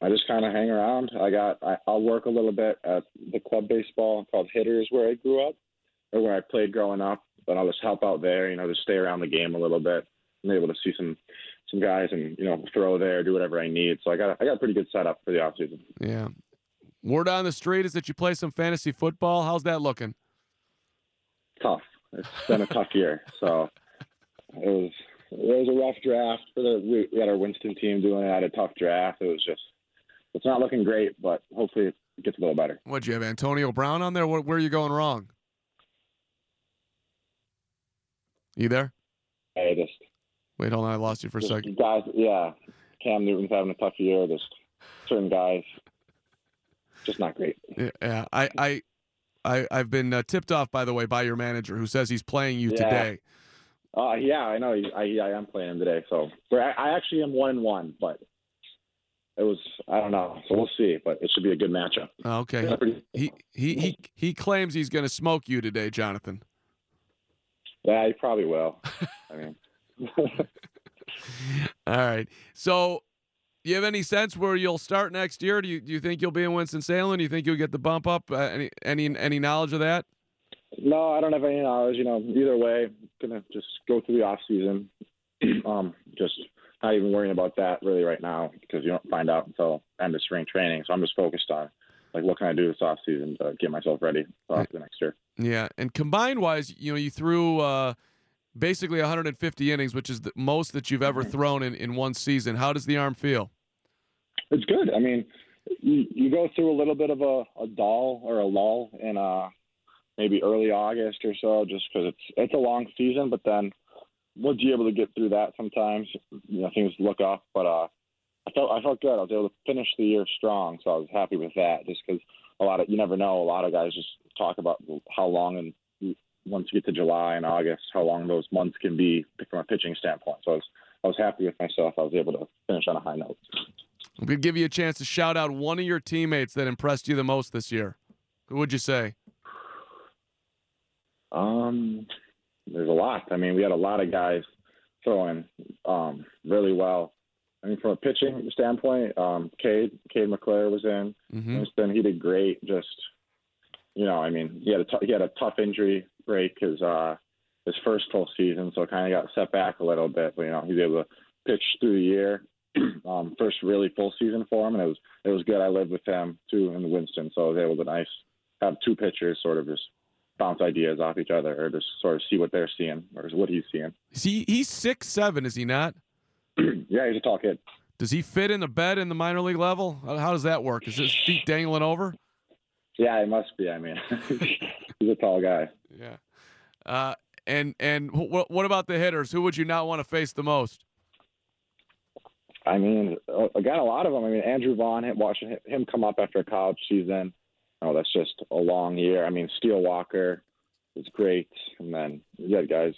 I just kind of hang around. I got, I, I'll work a little bit at the club baseball called Hitters where I grew up or where I played growing up, but I'll just help out there, you know, just stay around the game a little bit. I'm able to see some, some guys and, you know, throw there, do whatever I need. So I got, I got a pretty good setup for the off season. Yeah. Word on the street is that you play some fantasy football. How's that looking? Tough. It's been a tough year. So it was, it was a rough draft for the, we, we had our Winston team doing it. I had a tough draft. It was just, it's not looking great, but hopefully it gets a little better. What, do you have Antonio Brown on there? Where, where are you going wrong? You there? Hey, just wait, hold on. I lost you for a second. Guys, yeah. Cam Newton's having a tough year. Just certain guys, just not great. Yeah. I, I, I I've been uh, tipped off, by the way, by your manager who says he's playing you yeah. today. Uh, yeah, I know. I, I am playing him today. So I actually am one and one, but. It was, I don't know, so we'll see, but it should be a good matchup. Okay. He he he, he claims he's going to smoke you today, Jonathan. Yeah, he probably will. I mean. All right. So, do you have any sense where you'll start next year? Do you do you think you'll be in Winston-Salem? Do you think you'll get the bump up? Uh, any any any knowledge of that? No, I don't have any knowledge. You know, either way, gonna just go through the off season. Um, just. Not even worrying about that really right now because you don't find out until end of spring training. So I'm just focused on, like, what can I do this offseason to get myself ready for the next year? Yeah, and combined-wise, you know, you threw uh, basically one hundred fifty innings, which is the most that you've ever thrown in, in one season. How does the arm feel? It's good. I mean, you, you go through a little bit of a, a dull or a lull in uh, maybe early August or so just because it's, it's a long season, but then – Would you be able to get through that sometimes? You know, things look up, but uh, I felt I felt good. I was able to finish the year strong, so I was happy with that. Just because a lot of you never know. A lot of guys just talk about how long, and once you get to July and August, how long those months can be from a pitching standpoint. So I was I was happy with myself. I was able to finish on a high note. I'm gonna give you a chance to shout out one of your teammates that impressed you the most this year. Who would you say? Um. There's a lot. I mean, we had a lot of guys throwing um, really well. I mean, from a pitching standpoint, um, Cade, Cade McClure was in. Mm-hmm. Winston, he did great. Just you know, I mean, he had a t- he had a tough injury break his uh, his first full season, so kind of got set back a little bit. But, you know, he was able to pitch through the year. um, first really full season for him, and it was it was good. I lived with him too in Winston, so I was able to nice have two pitchers sort of just bounce ideas off each other, or just sort of see what they're seeing or what he's seeing. See, he's six seven, is he not? Yeah, he's a tall kid. Does he fit in the bed in the minor league level? How does that work? Is his feet dangling over? Yeah, it must be. I mean, he's a tall guy. Yeah. Uh, and and w- what about the hitters? Who would you not want to face the most? I mean, again, a lot of them. I mean, Andrew Vaughn, watching him come up after a college season. Oh, that's just a long year. I mean, Steele Walker is great. And then you had guys,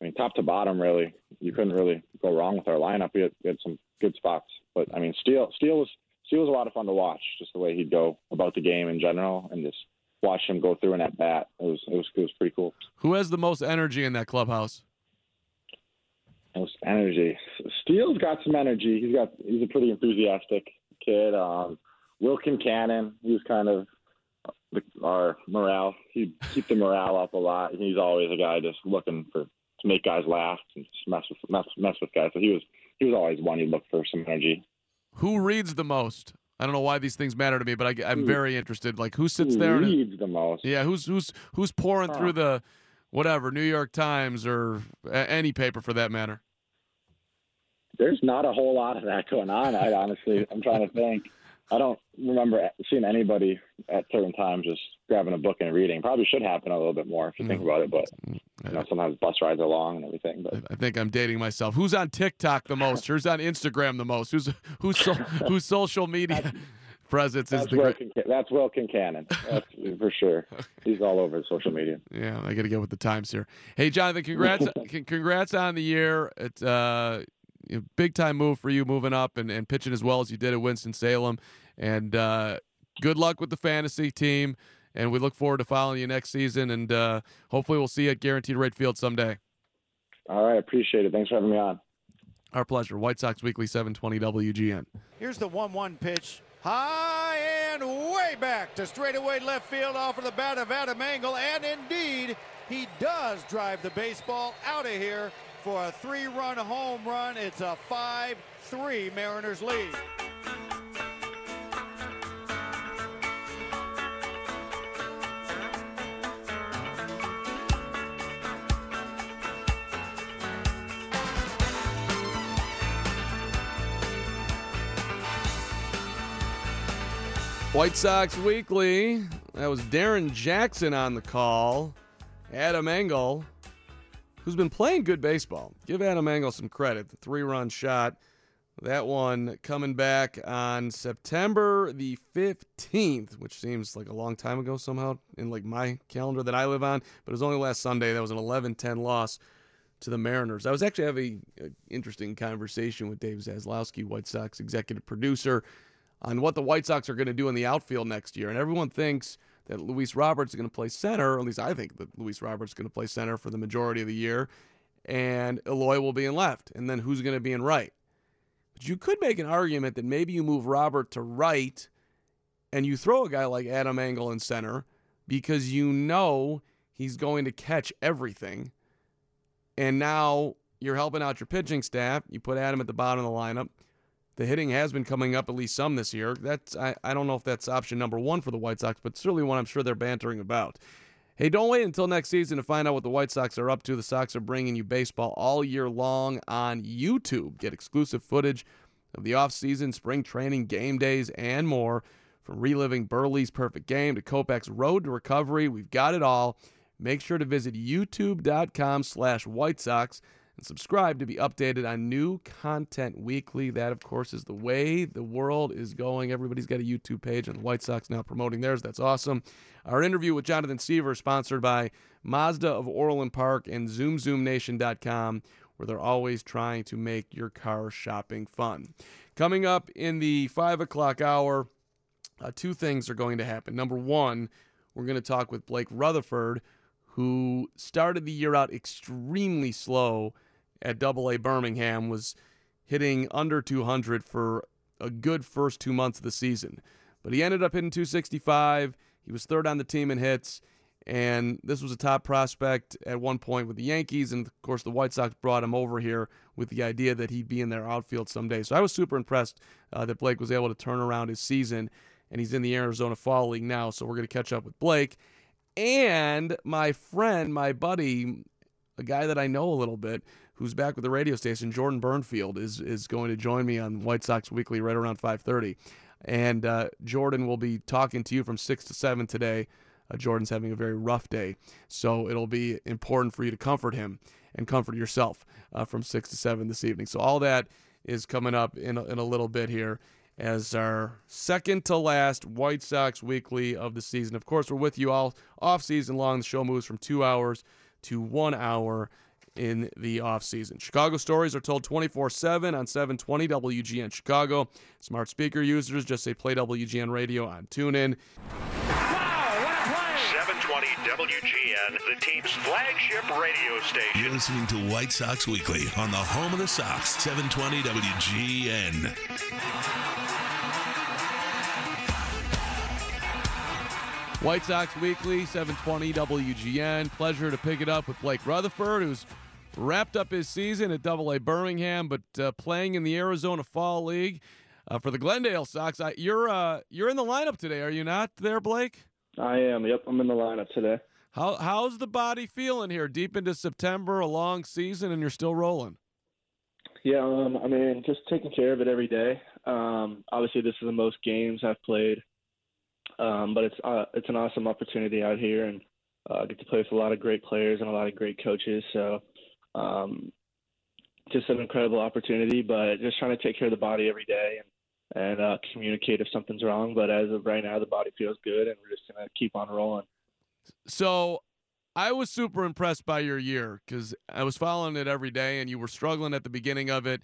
I mean, top to bottom, really, you couldn't really go wrong with our lineup. We had, we had some good spots. But, I mean, Steele, Steele was Steele was a lot of fun to watch, just the way he'd go about the game in general and just watch him go through an at-bat. It was, it was, it was pretty cool. Who has the most energy in that clubhouse? Most energy. Steele's got some energy. He's got he's a pretty enthusiastic kid. Um, Will Kincannon, he was kind of the, our morale. He'd keep the morale up a lot. He's always a guy just looking for to make guys laugh and just mess with mess, mess with guys. So he was he was always one. He'd look for some energy. Who reads the most? I don't know why these things matter to me, but I, I'm very interested. Like, who sits who there and reads the most? Yeah, who's who's who's pouring huh. through the whatever New York Times or any paper for that matter? There's not a whole lot of that going on. I honestly, I'm trying to think. I don't remember seeing anybody at certain times just grabbing a book and reading. Probably should happen a little bit more if you think about it, but you know, sometimes bus rides are long and everything. But I think I'm dating myself. Who's on TikTok the most? Who's on Instagram the most? Who's who's so, who's social media that's, presence that's is the Will great? Kinc- that's Will Kincannon, that's for sure. He's all over social media. Yeah, I got to get with the times here. Hey, Jonathan, congrats, congrats on the year. It's uh. Big time move for you, moving up and, and pitching as well as you did at Winston-Salem. And uh, good luck with the fantasy team. And we look forward to following you next season. And uh, hopefully we'll see you at Guaranteed Rate Field someday. All right, appreciate it. Thanks for having me on. Our pleasure. White Sox Weekly, seven twenty W G N. Here's the one one pitch. High and way back to straightaway left field off of the bat of Adam Engel. And indeed, he does drive the baseball out of here for a three-run home run. It's a five three Mariners lead. White Sox Weekly. That was Darren Jackson on the call. Adam Engel, who's been playing good baseball. Give Adam Engel some credit. The three-run shot, that one coming back on September the fifteenth, which seems like a long time ago somehow in like my calendar that I live on, but it was only last Sunday. That was an eleven ten loss to the Mariners. I was actually having an interesting conversation with Dave Zaslowski, White Sox executive producer, on what the White Sox are going to do in the outfield next year. And everyone thinks that Luis Robert's going to play center, or at least I think that Luis Robert's going to play center for the majority of the year, and Eloy will be in left, and then who's going to be in right? But you could make an argument that maybe you move Robert to right, and you throw a guy like Adam Engel in center, because you know he's going to catch everything, and now you're helping out your pitching staff. You put Adam at the bottom of the lineup. The hitting has been coming up at least some this year. That's I, I don't know if that's option number one for the White Sox, but certainly one I'm sure they're bantering about. Hey, don't wait until next season to find out what the White Sox are up to. The Sox are bringing you baseball all year long on YouTube. Get exclusive footage of the offseason, spring training, game days, and more. From reliving Burley's perfect game to Kopech's road to recovery, we've got it all. Make sure to visit youtube.com slash White Sox. And subscribe to be updated on new content weekly. That, of course, is the way the world is going. Everybody's got a YouTube page, and the White Sox now promoting theirs. That's awesome. Our interview with Jonathan Stiever, sponsored by Mazda of Orland Park and zoom zoom nation dot com, where they're always trying to make your car shopping fun. Coming up in the five o'clock hour, uh, two things are going to happen. Number one, we're going to talk with Blake Rutherford, who started the year out extremely slow at Double A Birmingham, was hitting under two hundred for a good first two months of the season. But he ended up hitting two sixty-five. He was third on the team in hits, and this was a top prospect at one point with the Yankees, and, of course, the White Sox brought him over here with the idea that he'd be in their outfield someday. So I was super impressed uh, that Blake was able to turn around his season, and he's in the Arizona Fall League now, so we're going to catch up with Blake. And my friend, my buddy, a guy that I know a little bit, who's back with the radio station, Jordan Bernfield, is is going to join me on White Sox Weekly right around five thirty. And uh, Jordan will be talking to you from six to seven today. Uh, Jordan's having a very rough day, so it'll be important for you to comfort him and comfort yourself uh, from six to seven this evening. So all that is coming up in a, in a little bit here as our second-to-last White Sox Weekly of the season. Of course, we're with you all off-season long. The show moves from two hours to one hour in the off-season. Chicago stories are told twenty-four seven on seven twenty W G N Chicago. Smart speaker users, just say play W G N radio on TuneIn. W G N, the team's flagship radio station. You're listening to White Sox Weekly on the home of the Sox, seven twenty W G N. White Sox Weekly, seven twenty W G N. Pleasure to pick it up with Blake Rutherford, who's wrapped up his season at double A Birmingham, but uh, playing in the Arizona Fall League uh, for the Glendale Sox. I, you're uh, you're in the lineup today, are you not there, Blake? I am. Yep, I'm in the lineup today. How how's the body feeling here? Deep into September, a long season, and you're still rolling. Yeah, um, I mean, just taking care of it every day. Um, obviously, this is the most games I've played, um, but it's uh, it's an awesome opportunity out here, and uh, get to play with a lot of great players and a lot of great coaches. So, um, just an incredible opportunity. But just trying to take care of the body every day and. and uh, communicate if something's wrong. But as of right now, the body feels good, and we're just going to keep on rolling. So I was super impressed by your year because I was following it every day, and you were struggling at the beginning of it,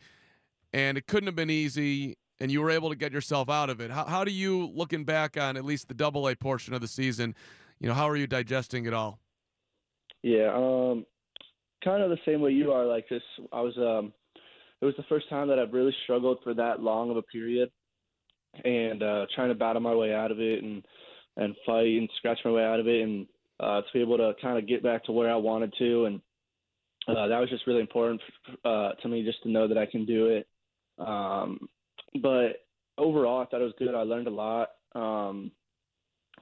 and it couldn't have been easy, and you were able to get yourself out of it. How, how do you, looking back on at least the double A portion of the season, you know, how are you digesting it all? Yeah, um, kind of the same way you are. Like this, I was um, – it was the first time that I've really struggled for that long of a period, and uh, trying to battle my way out of it and, and fight and scratch my way out of it, and uh, to be able to kind of get back to where I wanted to. And uh, that was just really important uh, to me, just to know that I can do it. Um, but overall, I thought it was good. I learned a lot. Um,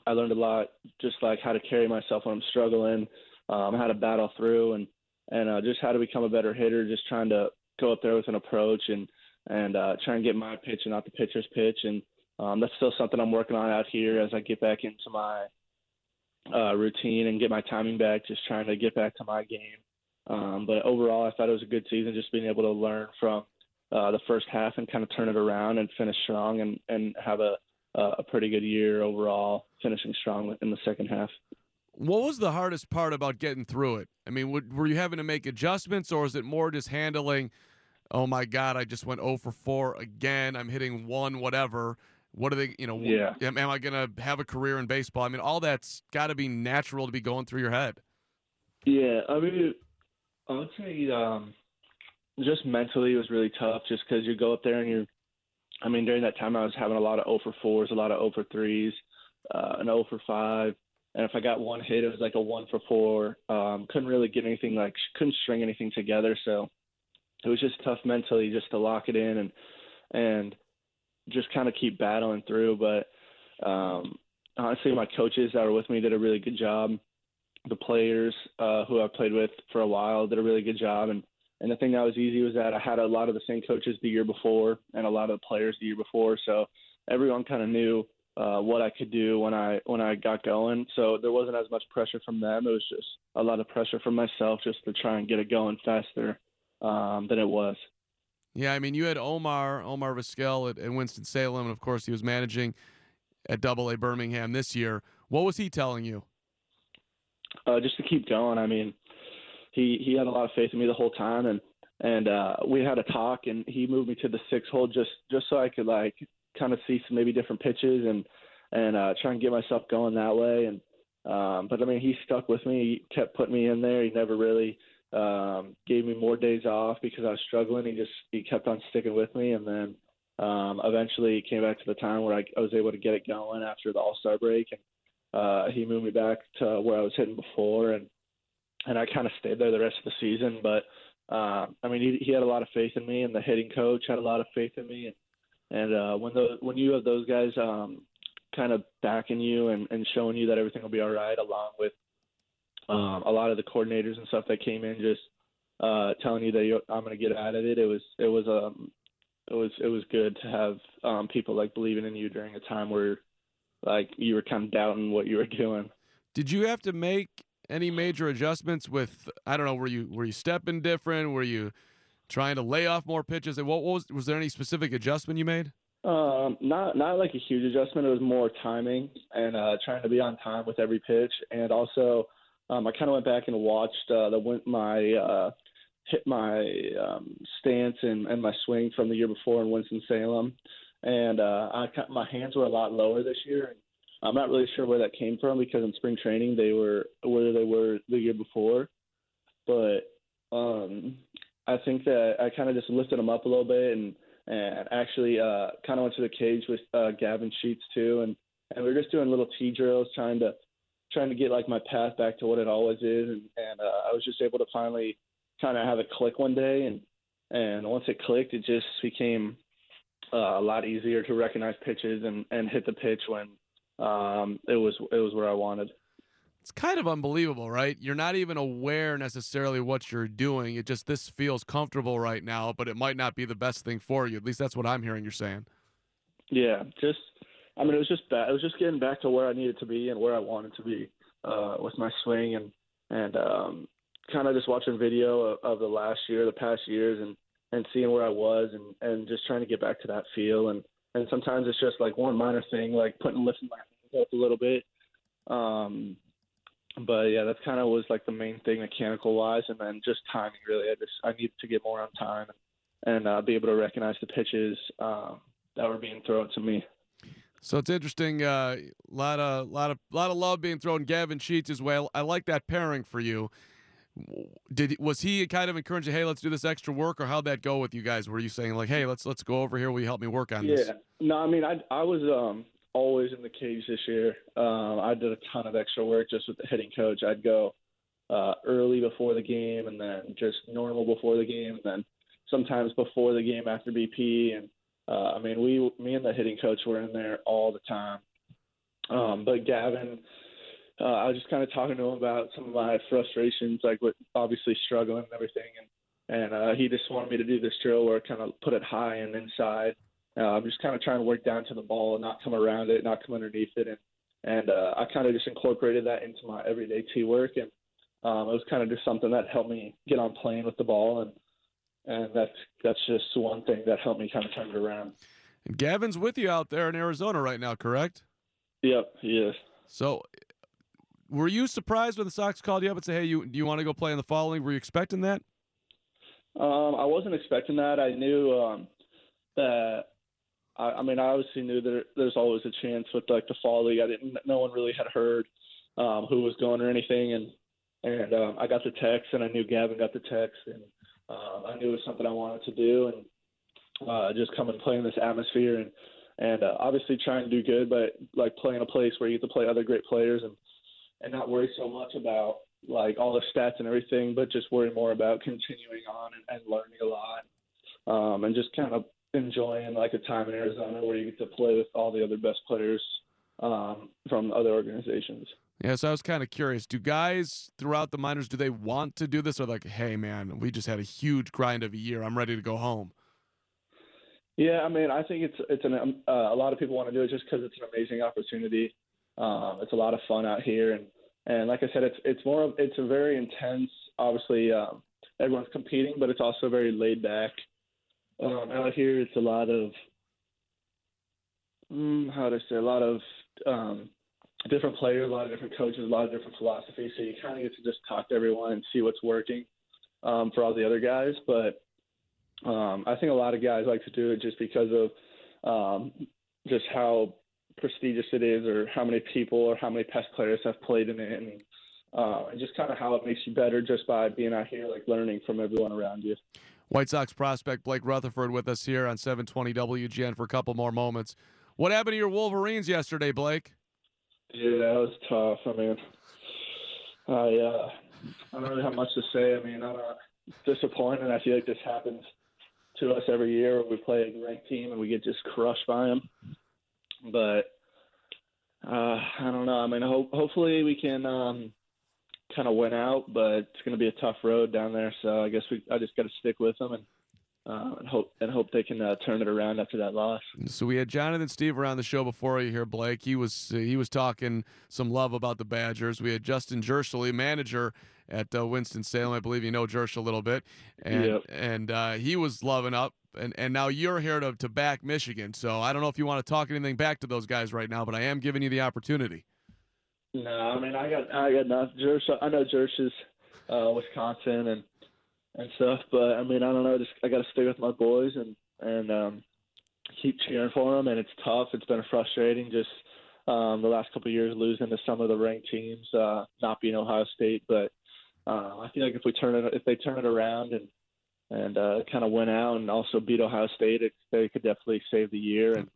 I learned a lot, just like how to carry myself when I'm struggling, um, how to battle through, and, and uh, just how to become a better hitter, just trying to go up there with an approach and, and uh, try and get my pitch and not the pitcher's pitch. And um, that's still something I'm working on out here as I get back into my uh, routine and get my timing back, just trying to get back to my game. Um, but overall, I thought it was a good season, just being able to learn from uh, the first half and kind of turn it around and finish strong and, and have a, a pretty good year overall, finishing strong in the second half. What was the hardest part about getting through it? I mean, would, were you having to make adjustments, or is it more just handling, oh, my God, I just went oh for four again, I'm hitting one, whatever. What are they, you know, yeah. am, am I going to have a career in baseball? I mean, all that's got to be natural to be going through your head. Yeah, I mean, I would say um, just mentally it was really tough just because you go up there and you're, I mean, during that time I was having a lot of oh for fours, a lot of oh for threes, uh, an oh for five. And if I got one hit, it was like a one for four. Um, couldn't really get anything, like couldn't string anything together. So it was just tough mentally just to lock it in and and just kind of keep battling through. But um, honestly, my coaches that were with me did a really good job. The players uh, who I played with for a while did a really good job. And, and the thing that was easy was that I had a lot of the same coaches the year before and a lot of the players the year before. So everyone kind of knew Uh, what I could do when I when I got going. So there wasn't as much pressure from them. It was just a lot of pressure from myself just to try and get it going faster um, than it was. Yeah, I mean, you had Omar, Omar Vizquel at, at Winston-Salem, and, of course, he was managing at double A Birmingham this year. What was he telling you? Uh, just to keep going. I mean, he, he had a lot of faith in me the whole time, and, and uh, we had a talk, and he moved me to the sixth hole just, just so I could, like, kind of see some maybe different pitches and, and uh, try and get myself going that way. And um, but, I mean, he stuck with me. He kept putting me in there. He never really um, gave me more days off because I was struggling. He just he kept on sticking with me. And then um, eventually it came back to the time where I, I was able to get it going after the All-Star break. And Uh, he moved me back to where I was hitting before, and and I kind of stayed there the rest of the season. But uh, I mean, he, he had a lot of faith in me, and the hitting coach had a lot of faith in me. And, and uh, when the, when you have those guys um, kind of backing you and, and showing you that everything will be all right, along with um, a lot of the coordinators and stuff that came in, just uh, telling you that you're, I'm going to get out of it. It was it was um it was it was good to have um, people like believing in you during a time where like you were kind of doubting what you were doing. Did you have to make any major adjustments with, I don't know, were you were you stepping different? Were you trying to lay off more pitches? And what, what was was there any specific adjustment you made? Um, not not like a huge adjustment. It was more timing and uh, trying to be on time with every pitch. And also, um, I kind of went back and watched uh, the my uh, hit my um, stance and, and my swing from the year before in Winston-Salem, and uh, I my hands were a lot lower this year. And I'm not really sure where that came from, because in spring training they were where they were the year before. But um, I think that I kind of just lifted them up a little bit, and and actually uh, kind of went to the cage with uh, Gavin Sheets too, and, and we were just doing little T drills, trying to trying to get like my path back to what it always is, and, and uh, I was just able to finally kind of have it click one day, and and once it clicked, it just became uh, a lot easier to recognize pitches and, and hit the pitch when um, it was it was where I wanted. It's kind of unbelievable, right? You're not even aware necessarily what you're doing. It just, this feels comfortable right now, but it might not be the best thing for you. At least that's what I'm hearing you're saying. Yeah, just, I mean, it was just bad. It was just getting back to where I needed to be and where I wanted to be uh, with my swing, and and um, kind of just watching video of, of the last year, the past years, and, and seeing where I was, and, and just trying to get back to that feel. And, and sometimes it's just like one minor thing, like putting lifting my hands up a little bit. Um, But yeah, that's kind of was like the main thing mechanical wise, and then just timing really. I just I needed to get more on time and uh, be able to recognize the pitches um, that were being thrown to me. So it's interesting. A uh, lot of lot of lot of love being thrown Gavin Sheets as well. I like that pairing for you. Did was he kind of encouraging, hey, let's do this extra work, or how'd that go with you guys? Were you saying like, hey, let's let's go over here, will you help me work on yeah. this? Yeah. No, I mean I I was. Um, always in the cage this year. Um, I did a ton of extra work just with the hitting coach. I'd go uh, early before the game, and then just normal before the game, and then sometimes before the game after B P. And uh, I mean, we, me and the hitting coach were in there all the time. Um, but Gavin, uh, I was just kind of talking to him about some of my frustrations, like with obviously struggling and everything. And, and uh, he just wanted me to do this drill where I kind of put it high and inside. Uh, I'm just kind of trying to work down to the ball and not come around it, not come underneath it. And, and uh, I kind of just incorporated that into my everyday tee work. And um, it was kind of just something that helped me get on playing with the ball. And and that's, that's just one thing that helped me kind of turn it around. And Gavin's with you out there in Arizona right now, correct? Yep, he is. So were you surprised when the Sox called you up and said, hey, you, do you want to go play in the Fall League? Were you expecting that? Um, I wasn't expecting that. I knew um, that – I mean, I obviously knew that there's always a chance with like the Fall League. I didn't, no one really had heard um, who was going or anything. And, and um, I got the text, and I knew Gavin got the text, and uh, I knew it was something I wanted to do, and uh, just come and play in this atmosphere, and, and uh, obviously try and do good, but like play in a place where you get to play other great players, and, and not worry so much about like all the stats and everything, but just worry more about continuing on and, and learning a lot, um, and just kind of enjoying like a time in Arizona where you get to play with all the other best players um, from other organizations. Yeah, so I was kind of curious, do guys throughout the minors, do they want to do this, or like, hey man, we just had a huge grind of a year, I'm ready to go home? Yeah, I mean, I think it's it's an um, uh, a lot of people want to do it just because it's an amazing opportunity. Um, it's a lot of fun out here, and and like I said, it's it's more of it's a very intense. Obviously, um, everyone's competing, but it's also very laid back. Um, out here, it's a lot of um, how do I say? A lot of um, different players, a lot of different coaches, a lot of different philosophies. So you kind of get to just talk to everyone and see what's working um, for all the other guys. But um, I think a lot of guys like to do it just because of um, just how prestigious it is, or how many people, or how many past players have played in it, and uh, and just kind of how it makes you better just by being out here, like learning from everyone around you. White Sox prospect Blake Rutherford with us here on seven twenty W G N for a couple more moments. What happened to your Wolverines yesterday, Blake? Yeah, that was tough. I mean, I uh, I don't really have much to say. I mean, I'm uh, disappointed. I feel like this happens to us every year when we play a great team and we get just crushed by them. But uh, I don't know. I mean, ho- hopefully we can um, kind of win out, but it's going to be a tough road down there. So I guess we I just got to stick with them and. Uh, and hope and hope they can uh, turn it around after that loss. So we had Jonathan Stiever on the show before you here, Blake. He was uh, he was talking some love about the Badgers. We had Justin Jirschele, manager at uh, Winston-Salem. I believe you know Jirsch a little bit, and yep. and uh, he was loving up. And and now you're here to to back Michigan. So I don't know if you want to talk anything back to those guys right now, but I am giving you the opportunity. No, I mean I got I got nothing. Jirsch, I know Jirsch is uh, Wisconsin and. and stuff, but I mean, I don't know. Just I got to stay with my boys and and um, keep cheering for them. And it's tough. It's been frustrating. Just um, the last couple of years, losing to some of the ranked teams, uh, not being Ohio State. But uh, I feel like if we turn it, if they turn it around and and uh, kind of win out and also beat Ohio State, it, they could definitely save the year and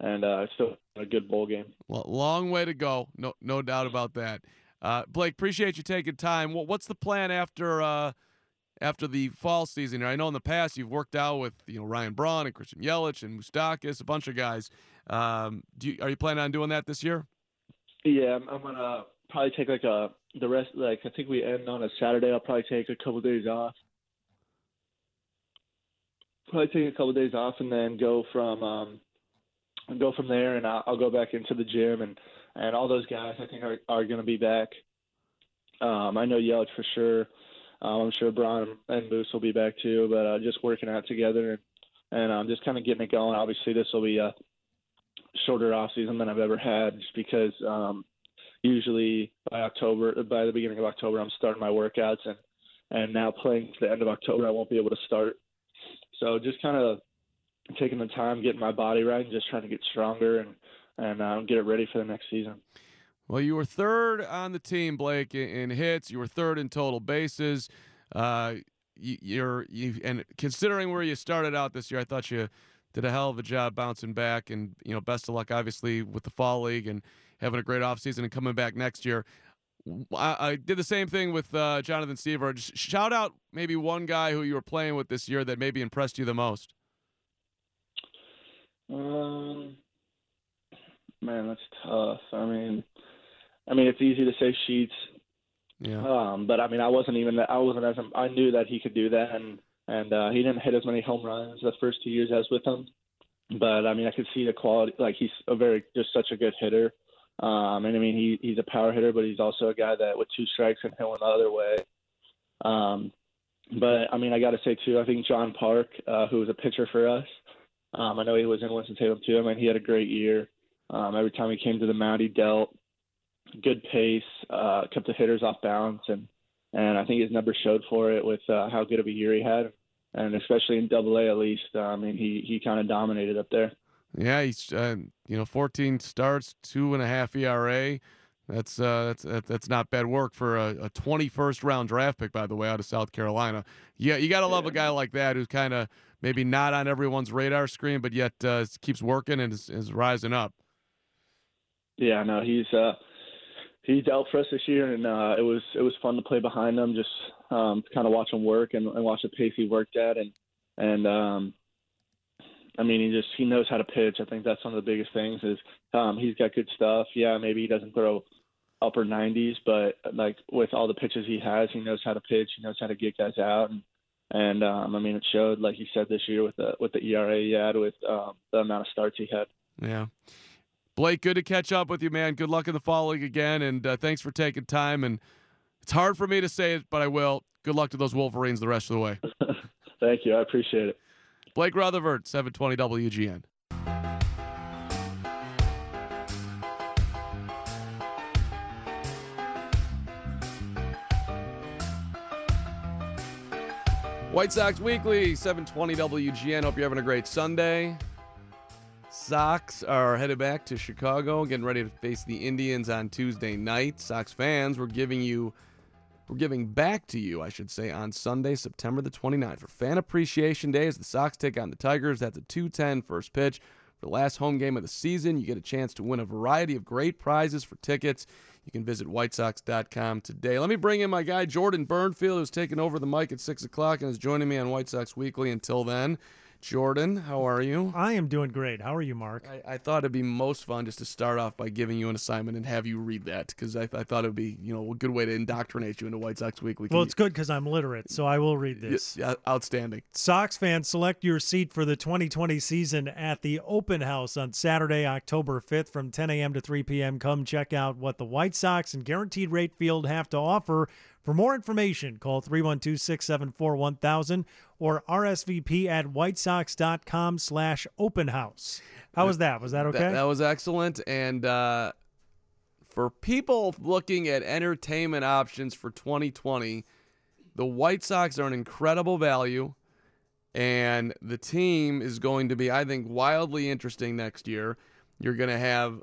and uh, still a good bowl game. Well, long way to go. No, no doubt about that. Uh, Blake, appreciate you taking time. What's the plan after? Uh, After the fall season, I know in the past you've worked out with you know Ryan Braun and Christian Yelich and Moustakis, a bunch of guys. Um, do you, are you planning on doing that this year? Yeah, I'm, I'm gonna probably take like a the rest. Like I think we end on a Saturday. I'll probably take a couple of days off. Probably take a couple of days off and then go from um, go from there, and I'll, I'll go back into the gym and, and all those guys I think are are gonna be back. Um, I know Yelich for sure. Um, I'm sure Braun and Moose will be back too, but uh, just working out together and, and um, just kind of getting it going. Obviously, this will be a shorter off season than I've ever had, just because um, usually by October, by the beginning of October, I'm starting my workouts, and and now playing to the end of October, I won't be able to start. So just kind of taking the time, getting my body right, and just trying to get stronger and and um, get it ready for the next season. Well, you were third on the team, Blake, in hits. You were third in total bases. Uh, you, you're you, and considering where you started out this year, I thought you did a hell of a job bouncing back. And you know, best of luck, obviously, with the fall league and having a great offseason and coming back next year. I, I did the same thing with uh, Jonathan Stiever. Just shout out maybe one guy who you were playing with this year that maybe impressed you the most. Um, man, that's tough. I mean. I mean, it's easy to say Sheets, yeah. Um, but I mean, I wasn't even I wasn't as I knew that he could do that, and and uh, he didn't hit as many home runs the first two years as with him. But I mean, I could see the quality. Like he's a very just such a good hitter, um, and I mean, he he's a power hitter, but he's also a guy that with two strikes can hit one the other way. Um, but I mean, I got to say too, I think John Park, uh, who was a pitcher for us, um, I know he was in Winston-Salem too. I mean, he had a great year. Um, every time he came to the mound, he dealt. Good pace, uh, kept the hitters off balance, and, and I think his numbers showed for it with uh, how good of a year he had, and especially in Double A at least. Uh, I mean, he he kind of dominated up there. Yeah, he's uh, you know fourteen starts, two and a half E R A. That's uh that's that's not bad work for a, a twenty-first round draft pick, by the way, out of South Carolina. Yeah, you gotta love yeah. a guy like that who's kind of maybe not on everyone's radar screen, but yet uh, keeps working and is, is rising up. Yeah, no, he's. Uh, He dealt for us this year, and uh, it was it was fun to play behind him, just um, kind of watch him work and, and watch the pace he worked at, and and um, I mean he just he knows how to pitch. I think that's one of the biggest things is um, he's got good stuff. Yeah, maybe he doesn't throw upper nineties, but like with all the pitches he has, he knows how to pitch. He knows how to get guys out, and, and um, I mean it showed, like you said, this year with the with the E R A he had, with um, the amount of starts he had. Yeah. Blake, good to catch up with you, man. Good luck in the fall league again, and uh, thanks for taking time. And it's hard for me to say it, but I will. Good luck to those Wolverines the rest of the way. Thank you. I appreciate it. Blake Rutherford, seven twenty W G N. White Sox Weekly, seven twenty W G N. Hope you're having a great Sunday. Sox are headed back to Chicago, getting ready to face the Indians on Tuesday night. Sox fans, we're giving you, we're giving back to you, I should say, on Sunday, September the twenty-ninth for Fan Appreciation Day as the Sox take on the Tigers. That's a two ten first pitch For the last home game of the season, you get a chance to win a variety of great prizes for tickets. You can visit White Sox dot com today. Let me bring in my guy, Jordan Bernfield, who's taking over the mic at six o'clock and is joining me on White Sox Weekly until then. Jordan, how are you? I am doing great. How are you, Mark? I, I thought it'd be most fun just to start off by giving you an assignment and have you read that, because I, I thought it'd be, you know, a good way to indoctrinate you into White Sox Weekly. Well, it's good because I'm literate, so I will read this. Yeah, outstanding. Sox fans, select your seat for the twenty twenty season at the Open House on Saturday, October fifth, from ten a.m. to three p.m. Come check out what the White Sox and Guaranteed Rate Field have to offer. For more information, call three one two, six seven four, one thousand or R S V P at whitesox.com slash open house. How was that? Was that okay? That, that was excellent. And uh, for people looking at entertainment options for twenty twenty, the White Sox are an incredible value, and the team is going to be, I think, wildly interesting next year. You're going to have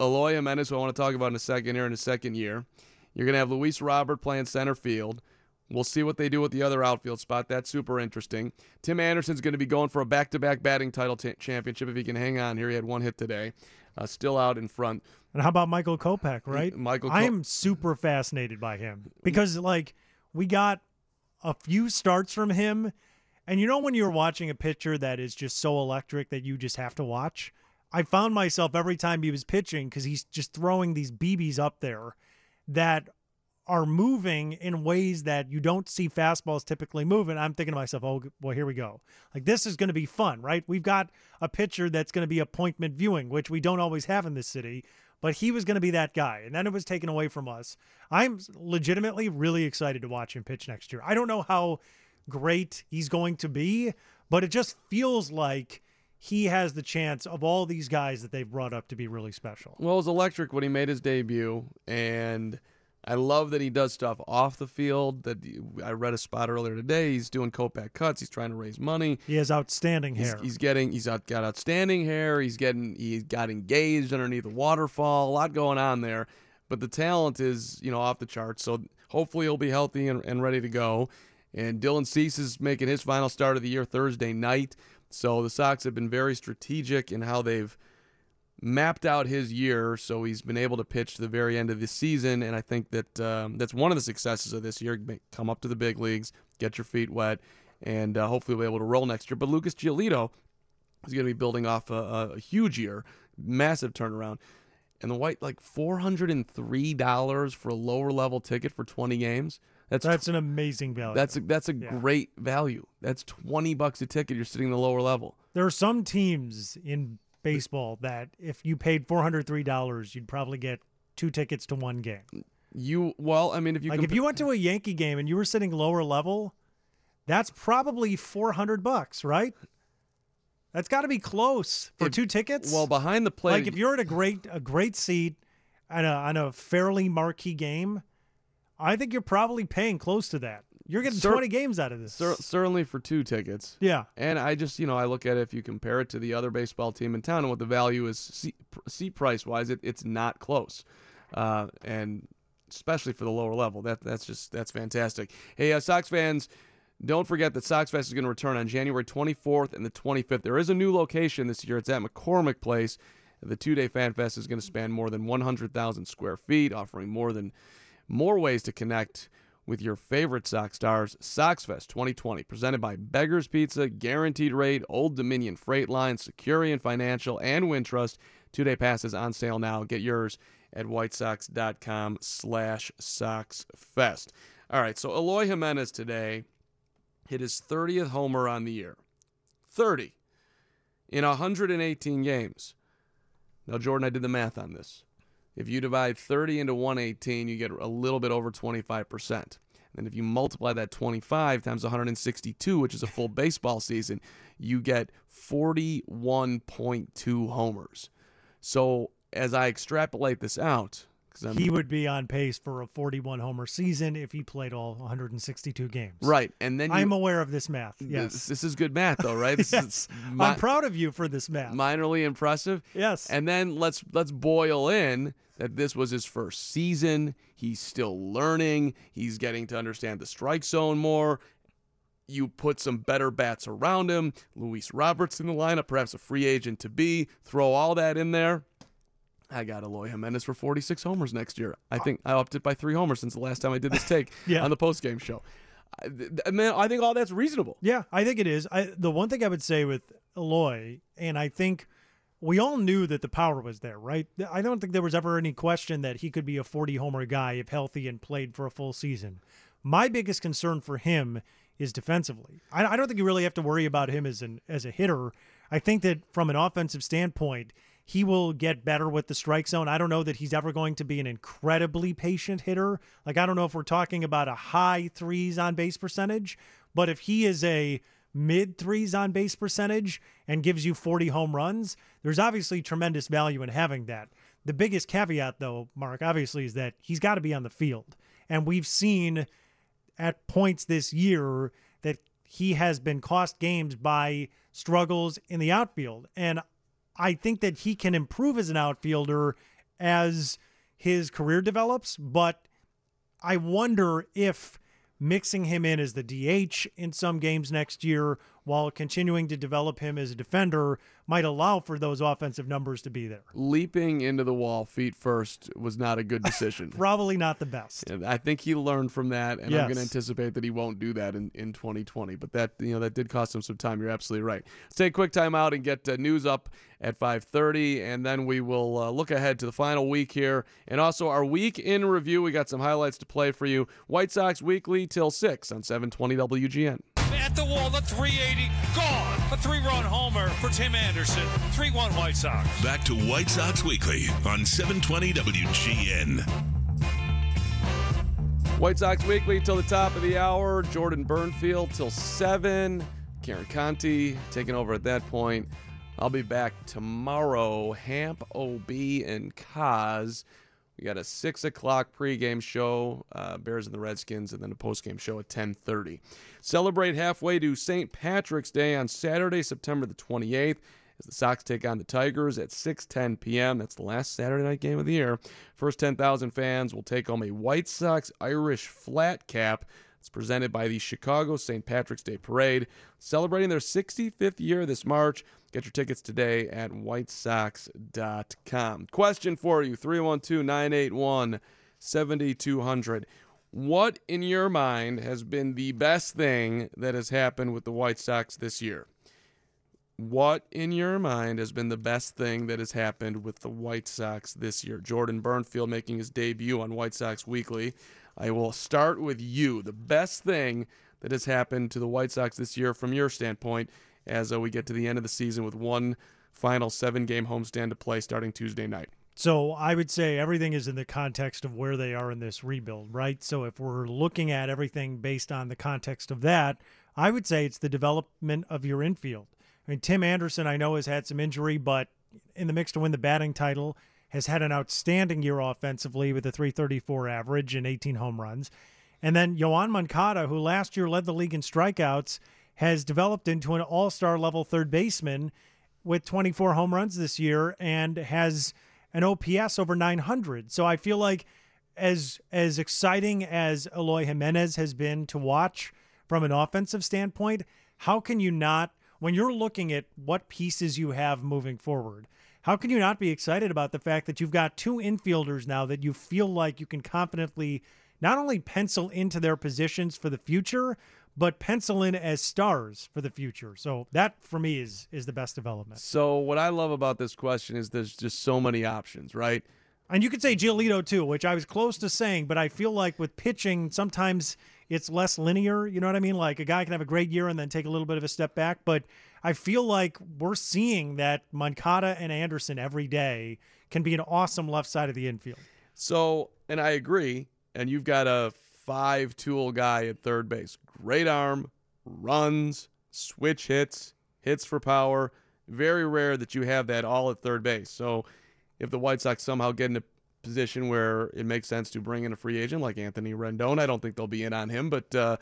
Eloy Jimenez, who I want to talk about in a second here in his second year. You're going to have Luis Robert playing center field. We'll see what they do with the other outfield spot. That's super interesting. Tim Anderson's going to be going for a back-to-back batting title t- championship if he can hang on here. He had one hit today. Uh, still out in front. And how about Michael Kopech, right? Michael Kopech. I am super fascinated by him because, like, we got a few starts from him. And you know when you're watching a pitcher that is just so electric that you just have to watch? I found myself every time he was pitching, because he's just throwing these B Bs up there that are moving in ways that you don't see fastballs typically move. And I'm thinking to myself, oh, well, here we go. Like, this is going to be fun, right? We've got a pitcher that's going to be appointment viewing, which we don't always have in this city, but he was going to be that guy. And then it was taken away from us. I'm legitimately really excited to watch him pitch next year. I don't know how great he's going to be, but it just feels like he has the chance of all these guys that they've brought up to be really special. Well, it was electric when he made his debut, and I love that he does stuff off the field. That I read a spot earlier today. He's doing Kopech cuts. He's trying to raise money. He has outstanding he's, hair. He's getting. He's got outstanding hair. He's getting. He got engaged underneath the waterfall. A lot going on there, but the talent is, you know, off the charts. So hopefully he'll be healthy and, and ready to go. And Dylan Cease is making his final start of the year Thursday night. So the Sox have been very strategic in how they've mapped out his year, so he's been able to pitch to the very end of the season, and I think that um, that's one of the successes of this year. Come up to the big leagues, get your feet wet, and uh, hopefully we'll be able to roll next year. But Lucas Giolito is going to be building off a, a huge year, massive turnaround. And the White, like four hundred three dollars for a lower-level ticket for twenty games. That's that's an amazing value. That's a, that's a yeah. great value. That's twenty bucks a ticket. You're sitting in the lower level. There are some teams in baseball that if you paid four hundred three dollars, you'd probably get two tickets to one game. You well, I mean, if you like, comp- if you went to a Yankee game and you were sitting lower level, that's probably four hundred bucks, right? That's got to be close for if, two tickets. Well, behind the plate, like if you're at a great a great seat on a on a fairly marquee game, I think you're probably paying close to that. You're getting Cer- twenty games out of this. Cer- certainly for two tickets. Yeah. And I just, you know, I look at it, if you compare it to the other baseball team in town and what the value is seat, seat price-wise, it, it's not close. Uh, and especially for the lower level. That That's just, that's fantastic. Hey, uh, Sox fans, don't forget that Sox Fest is going to return on January twenty-fourth and the twenty-fifth. There is a new location this year. It's at McCormick Place. The two-day Fan Fest is going to span more than one hundred thousand square feet, offering more than more ways to connect with your favorite Sox stars. Sox Fest twenty twenty, presented by Beggar's Pizza, Guaranteed Rate, Old Dominion Freight Line, Securian Financial, and Wintrust. Two-day passes on sale now. Get yours at whitesox.com slash soxfest. All right, so Eloy Jimenez today hit his thirtieth homer on the year. thirty in one hundred eighteen games. Now, Jordan, I did the math on this. If you divide thirty into one hundred eighteen, you get a little bit over twenty-five percent. And if you multiply that twenty-five times one hundred sixty-two, which is a full baseball season, you get forty-one point two homers. So as I extrapolate this out, because he would be on pace for a forty-one homer season if he played all one hundred sixty-two games. Right, and then you, I'm aware of this math. Yes, this, this is good math, though, right? This yes, is, mi- I'm proud of you for this math. Minorly impressive. Yes, and then let's let's boil in that this was his first season. He's still learning. He's getting to understand the strike zone more. you put some better bats around him. Luis Robert's in the lineup, perhaps a free agent to be. Throw all that in there. I got Eloy Jimenez for forty-six homers next year. I think I upped it by three homers since the last time I did this take yeah. on the postgame show. I, man, I think all that's reasonable. Yeah, I think it is. I, the one thing I would say with Eloy, and I think we all knew that the power was there, right? I don't think there was ever any question that he could be a forty-homer guy if healthy and played for a full season. My biggest concern for him is defensively. I, I don't think you really have to worry about him as an as a hitter. I think that from an offensive standpoint, he will get better with the strike zone. I don't know that he's ever going to be an incredibly patient hitter. Like, I don't know if we're talking about a high threes on base percentage, but if he is a mid threes on base percentage and gives you forty home runs, there's obviously tremendous value in having that. The biggest caveat, though, Mark, obviously, is that he's got to be on the field. And we've seen at points this year that he has been cost games by struggles in the outfield. And I think that he can improve as an outfielder as his career develops, but I wonder if mixing him in as the D H in some games next year while continuing to develop him as a defender might allow for those offensive numbers to be there. Leaping into the wall feet first was not a good decision. Probably not the best. Yeah, I think he learned from that, and yes. I'm going to anticipate that he won't do that in, in twenty twenty. But that you know that did cost him some time. You're absolutely right. Let's take a quick time out and get uh, news up at five thirty, and then we will uh, look ahead to the final week here. And also our week in review, we got some highlights to play for you. White Sox Weekly till six on seven twenty W G N. At the wall, the three eighty, gone. A three-run homer for Tim Anderson. three one White Sox. Back to White Sox Weekly on seven twenty W G N. White Sox Weekly till the top of the hour. Jordan Bernfield till seven. Karen Conti taking over at that point. I'll be back tomorrow. Hamp, O B, and Kaz. We got a six o'clock pregame show, uh, Bears and the Redskins, and then a postgame show at ten thirty. Celebrate halfway to Saint Patrick's Day on Saturday, September the twenty-eighth, as the Sox take on the Tigers at six ten p.m. That's the last Saturday night game of the year. First ten thousand fans will take home a White Sox Irish flat cap. It's presented by the Chicago Saint Patrick's Day Parade, celebrating their sixty-fifth year this March. Get your tickets today at white sox dot com. Question for you, three one two, nine eight one, seven two zero zero. What, in your mind, has been the best thing that has happened with the White Sox this year? What, in your mind, has been the best thing that has happened with the White Sox this year? Jordan Bernfield making his debut on White Sox Weekly. I will start with you. The best thing that has happened to the White Sox this year from your standpoint as uh, we get to the end of the season with one final seven-game homestand to play starting Tuesday night. So I would say everything is in the context of where they are in this rebuild, right? So if we're looking at everything based on the context of that, I would say it's the development of your infield. I mean, Tim Anderson, I know, has had some injury, but in the mix to win the batting title, has had an outstanding year offensively with a three thirty-four average and eighteen home runs. And then Yoan Moncada, who last year led the league in strikeouts, has developed into an all-star level third baseman with twenty-four home runs this year and has an O P S over nine hundred. So I feel like as as exciting as Eloy Jimenez has been to watch from an offensive standpoint, how can you not, when you're looking at what pieces you have moving forward, how can you not be excited about the fact that you've got two infielders now that you feel like you can confidently not only pencil into their positions for the future, but pencil in as stars for the future? So that, for me, is is the best development. So what I love about this question is there's just so many options, right? And you could say Giolito, too, which I was close to saying, but I feel like with pitching, sometimes it's less linear. You know what I mean? Like a guy can have a great year and then take a little bit of a step back, but I feel like we're seeing that Moncada and Anderson every day can be an awesome left side of the infield. So, and I agree, and you've got a five-tool guy at third base. Great arm, runs, switch hits, hits for power. Very rare that you have that all at third base. So if the White Sox somehow get in a position where it makes sense to bring in a free agent like Anthony Rendon, I don't think they'll be in on him, but uh,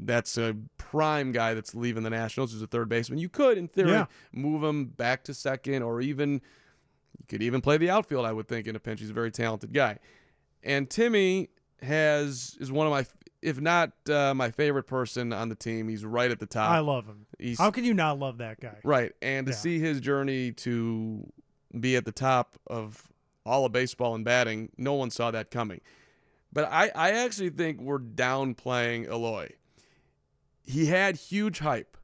that's a prime guy that's leaving the Nationals as a third baseman. You could, in theory, yeah. move him back to second, or even you could even play the outfield, I would think, in a pinch. He's a very talented guy. And Timmy has is one of my if not uh, my favorite person on the team, he's right at the top. I love him. He's, How can you not love that guy? Right. And to yeah. see his journey to be at the top of all of baseball and batting, no one saw that coming. But I, I actually think we're downplaying Eloy. He had huge hype,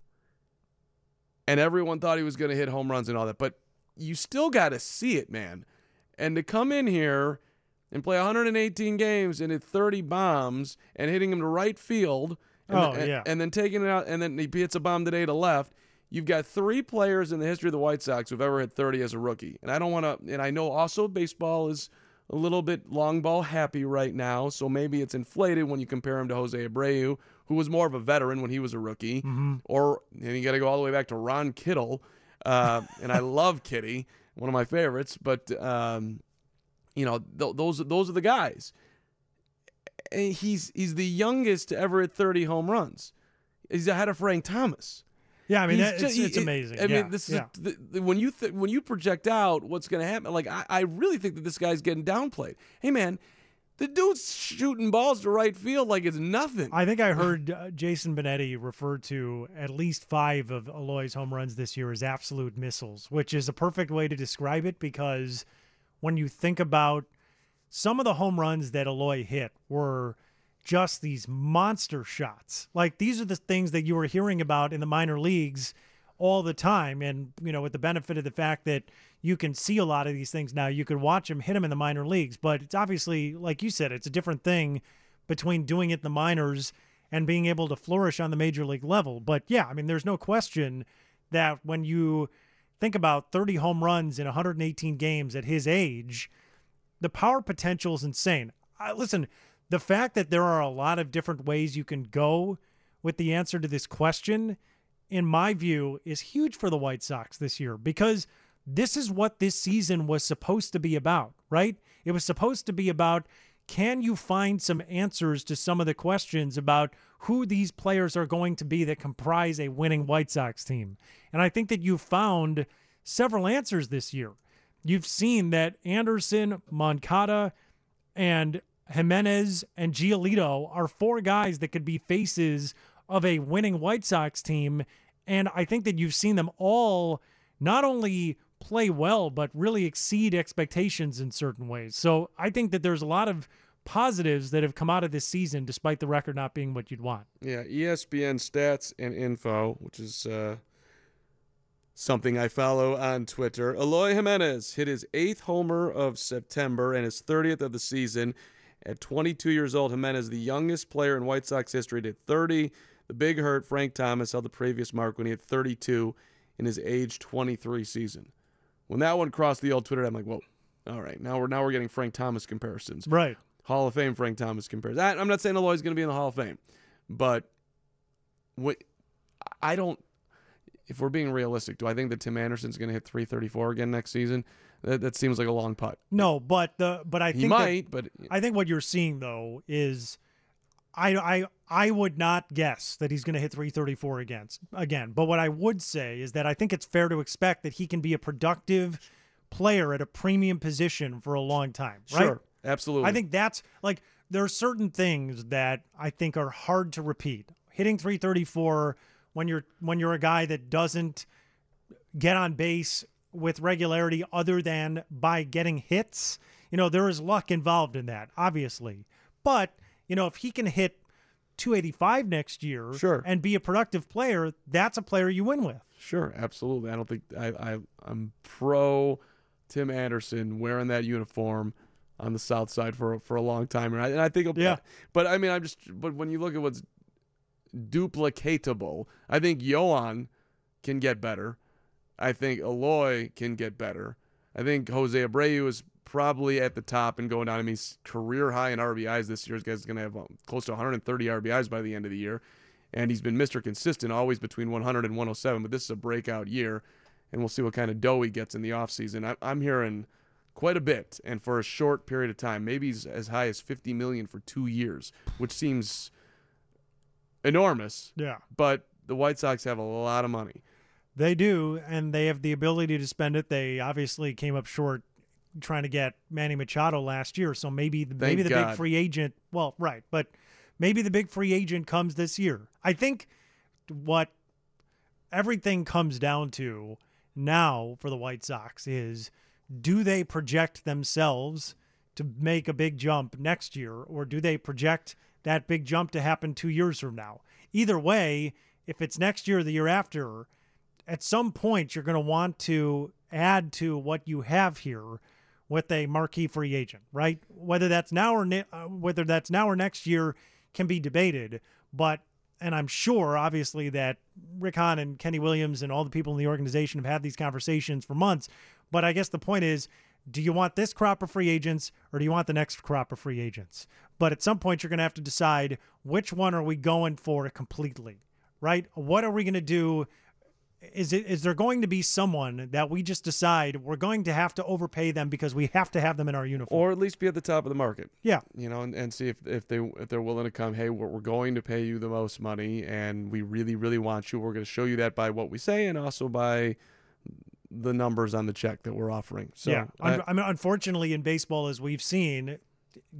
and everyone thought he was going to hit home runs and all that. But you still got to see it, man. And to come in here and play one hundred eighteen games and hit thirty bombs and hitting him to right field and, oh, the, yeah. and then taking it out, and then he hits a bomb today to left. You've got three players in the history of the White Sox who've ever hit thirty as a rookie. And I don't want to – and I know also baseball is a little bit long ball happy right now, so maybe it's inflated when you compare him to Jose Abreu, who was more of a veteran when he was a rookie. Mm-hmm. Or – and you got to go all the way back to Ron Kittle. Uh, and I love Kitty, one of my favorites. But, um, you know, th- those, those are the guys. And he's, he's the youngest to ever hit thirty home runs. He's ahead of Frank Thomas. Yeah, I mean, that, just, it's, it's amazing. I mean, yeah, this is yeah. the, the, when you th- when you project out what's going to happen. Like, I, I really think that this guy's getting downplayed. Hey, man, the dude's shooting balls to right field like it's nothing. I think I heard uh, Jason Benetti refer to at least five of Eloy's home runs this year as absolute missiles, which is a perfect way to describe it, because when you think about some of the home runs that Eloy hit were just these monster shots. Like, these are the things that you were hearing about in the minor leagues all the time. And, you know, with the benefit of the fact that you can see a lot of these things now, you could watch them hit them in the minor leagues. But it's obviously, like you said, it's a different thing between doing it in the minors and being able to flourish on the major league level. But yeah, I mean, there's no question that when you think about thirty home runs in one hundred eighteen games at his age, the power potential is insane. I, listen, the fact that there are a lot of different ways you can go with the answer to this question, in my view, is huge for the White Sox this year, because this is what this season was supposed to be about, right? It was supposed to be about, can you find some answers to some of the questions about who these players are going to be that comprise a winning White Sox team? And I think that you've found several answers this year. You've seen that Anderson, Moncada, and Jimenez and Giolito are four guys that could be faces of a winning White Sox team. And I think that you've seen them all not only play well, but really exceed expectations in certain ways. So I think that there's a lot of positives that have come out of this season, despite the record not being what you'd want. Yeah, E S P N Stats and Info, which is uh, something I follow on Twitter. Eloy Jimenez hit his eighth homer of September and his thirtieth of the season. At twenty-two years old, Jimenez, the youngest player in White Sox history, did thirty. The Big Hurt, Frank Thomas, held the previous mark when he had thirty-two in his age twenty-three season. When that one crossed the old Twitter, I'm like, whoa, all right, now we're now we're getting Frank Thomas comparisons. Right. Hall of Fame Frank Thomas comparisons. I, I'm not saying Eloy's going to be in the Hall of Fame, but what, I don't, if we're being realistic, do I think that Tim Anderson's going to hit three thirty-four again next season? That, that seems like a long putt. No, but the but I think he might. That, but I think what you're seeing though is, I I I would not guess that he's going to hit three thirty-four again again. But what I would say is that I think it's fair to expect that he can be a productive player at a premium position for a long time. Right? Sure, absolutely. I think that's like, there are certain things that I think are hard to repeat. Hitting three thirty-four when you're when you're a guy that doesn't get on base with regularity other than by getting hits, you know, there is luck involved in that, obviously. But, you know, if he can hit two eighty-five next year, sure, and be a productive player, that's a player you win with. Sure, absolutely. I don't think I, I I'm pro Tim Anderson wearing that uniform on the South Side for for a long time, and I, and I think he'll play. Yeah. But I mean, I'm just but when you look at what's duplicatable, I think Yohan can get better. I think Eloy can get better. I think Jose Abreu is probably at the top and going down. I mean, he's career high in R B Is this year. This guy's going to have close to one hundred thirty R B Is by the end of the year. And he's been Mister Consistent, always between one hundred and one oh seven. But this is a breakout year, and we'll see what kind of dough he gets in the offseason. I'm hearing quite a bit, and for a short period of time. Maybe he's as high as fifty million dollars for two years, which seems enormous. Yeah. But the White Sox have a lot of money. They do, and they have the ability to spend it. They obviously came up short trying to get Manny Machado last year, so maybe the, maybe the God. big free agent. Well, right, but Maybe the big free agent comes this year. I think what everything comes down to now for the White Sox is, do they project themselves to make a big jump next year, or do they project that big jump to happen two years from now? Either way, if it's next year or the year after, at some point you're going to want to add to what you have here with a marquee free agent, right? Whether that's now or ne- whether that's now or next year can be debated, but and I'm sure, obviously, that Rick Hahn and Kenny Williams and all the people in the organization have had these conversations for months. But I guess the point is, do you want this crop of free agents, or do you want the next crop of free agents? But at some point, you're going to have to decide, which one are we going for completely, right? What are we going to do? Is it, is there going to be someone that we just decide we're going to have to overpay them because we have to have them in our uniform, or at least be at the top of the market? Yeah, you know, and, and see if, if they if they're willing to come. Hey, we're, we're going to pay you the most money, and we really really want you. We're going to show you that by what we say, and also by the numbers on the check that we're offering. So yeah, I, I mean, unfortunately, in baseball, as we've seen,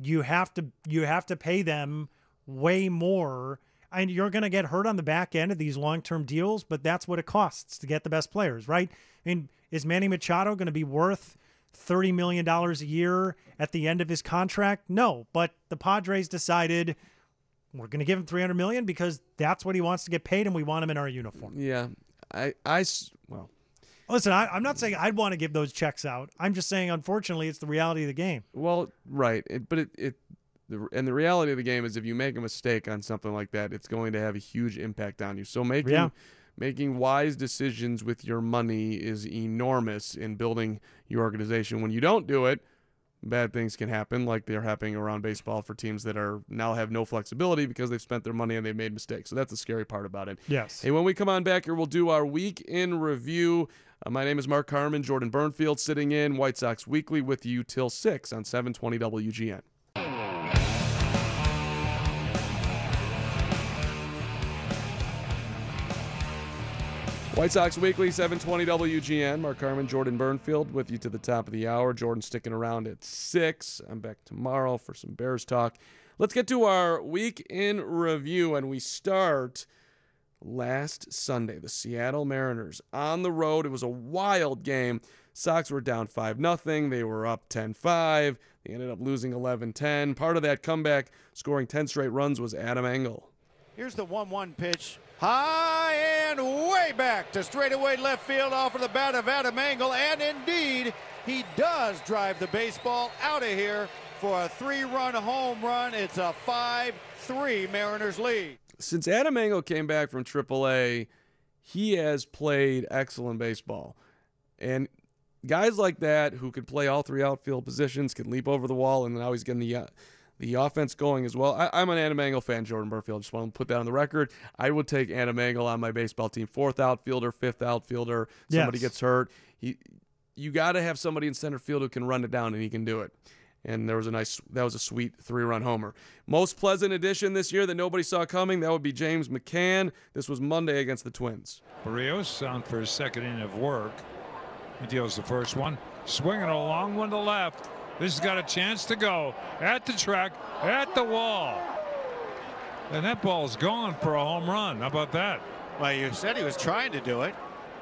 you have to you have to pay them way more. And you're going to get hurt on the back end of these long-term deals, but that's what it costs to get the best players, right? I mean, is Manny Machado going to be worth thirty million dollars a year at the end of his contract? No, but the Padres decided we're going to give him three hundred million dollars because that's what he wants to get paid, and we want him in our uniform. Yeah, I, I well. Listen, I, I'm not saying I'd want to give those checks out. I'm just saying, unfortunately, it's the reality of the game. Well, right, it, but it... it and the reality of the game is, if you make a mistake on something like that, it's going to have a huge impact on you. So making yeah. making wise decisions with your money is enormous in building your organization. When you don't do it, bad things can happen, like they're happening around baseball for teams that are now have no flexibility because they've spent their money and they've made mistakes. So that's the scary part about it. Yes. Hey, when we come on back here, we'll do our week in review. Uh, my name is Mark Harmon, Jordan Bernfield sitting in White Sox Weekly with you till six on seven twenty W G N. White Sox Weekly, seven twenty W G N. Mark Harmon, Jordan Bernfield with you to the top of the hour. Jordan sticking around at six. I'm back tomorrow for some Bears talk. Let's get to our week in review, and we start last Sunday. The Seattle Mariners on the road. It was a wild game. Sox were down five nothing. They were up ten five. They ended up losing eleven ten. Part of that comeback, scoring ten straight runs, was Adam Engel. Here's the one one pitch. High and way back to straightaway left field off of the bat of Adam Engel, and indeed, he does drive the baseball out of here for a three-run home run. It's a five three Mariners lead. Since Adam Engel came back from triple A, he has played excellent baseball. And guys like that who can play all three outfield positions can leap over the wall, and now he's getting the... Uh, The offense going as well. I, I'm an Adam Engel fan, Jordan Burfield. Just want to put that on the record. I would take Adam Engel on my baseball team. Fourth outfielder, fifth outfielder. Somebody yes. gets hurt. He, you got to have somebody in center field who can run it down, and he can do it. And there was a nice, that was a sweet three-run homer. Most pleasant addition this year that nobody saw coming, that would be James McCann. This was Monday against the Twins. Barrios on for his second inning of work. He deals the first one. Swinging a long one to left. This has got a chance to go at the track, at the wall. And that ball's gone for a home run. How about that? Well, you said he was trying to do it.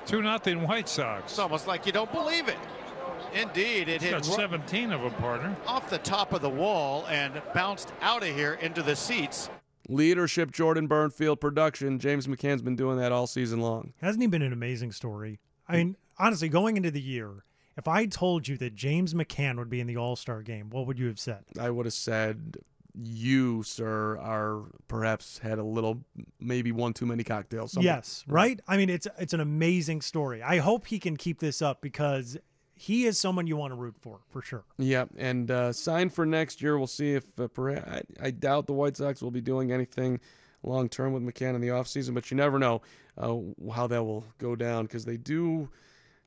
two nothing White Sox. It's almost like you don't believe it. Indeed, it hit seventeen of them, partner. Off the top of the wall and bounced out of here into the seats. Leadership, Jordan Bernfield, production. James McCann's been doing that all season long. Hasn't he been an amazing story? I mean, honestly, going into the year, if I told you that James McCann would be in the All-Star game, what would you have said? I would have said, you, sir, are perhaps had a little, maybe one too many cocktails. Something. Yes, right? I mean, it's it's an amazing story. I hope he can keep this up because he is someone you want to root for, for sure. Yeah, and uh, signed for next year. We'll see if uh, perhaps, I, I doubt the White Sox will be doing anything long-term with McCann in the offseason, but you never know uh, how that will go down because they do...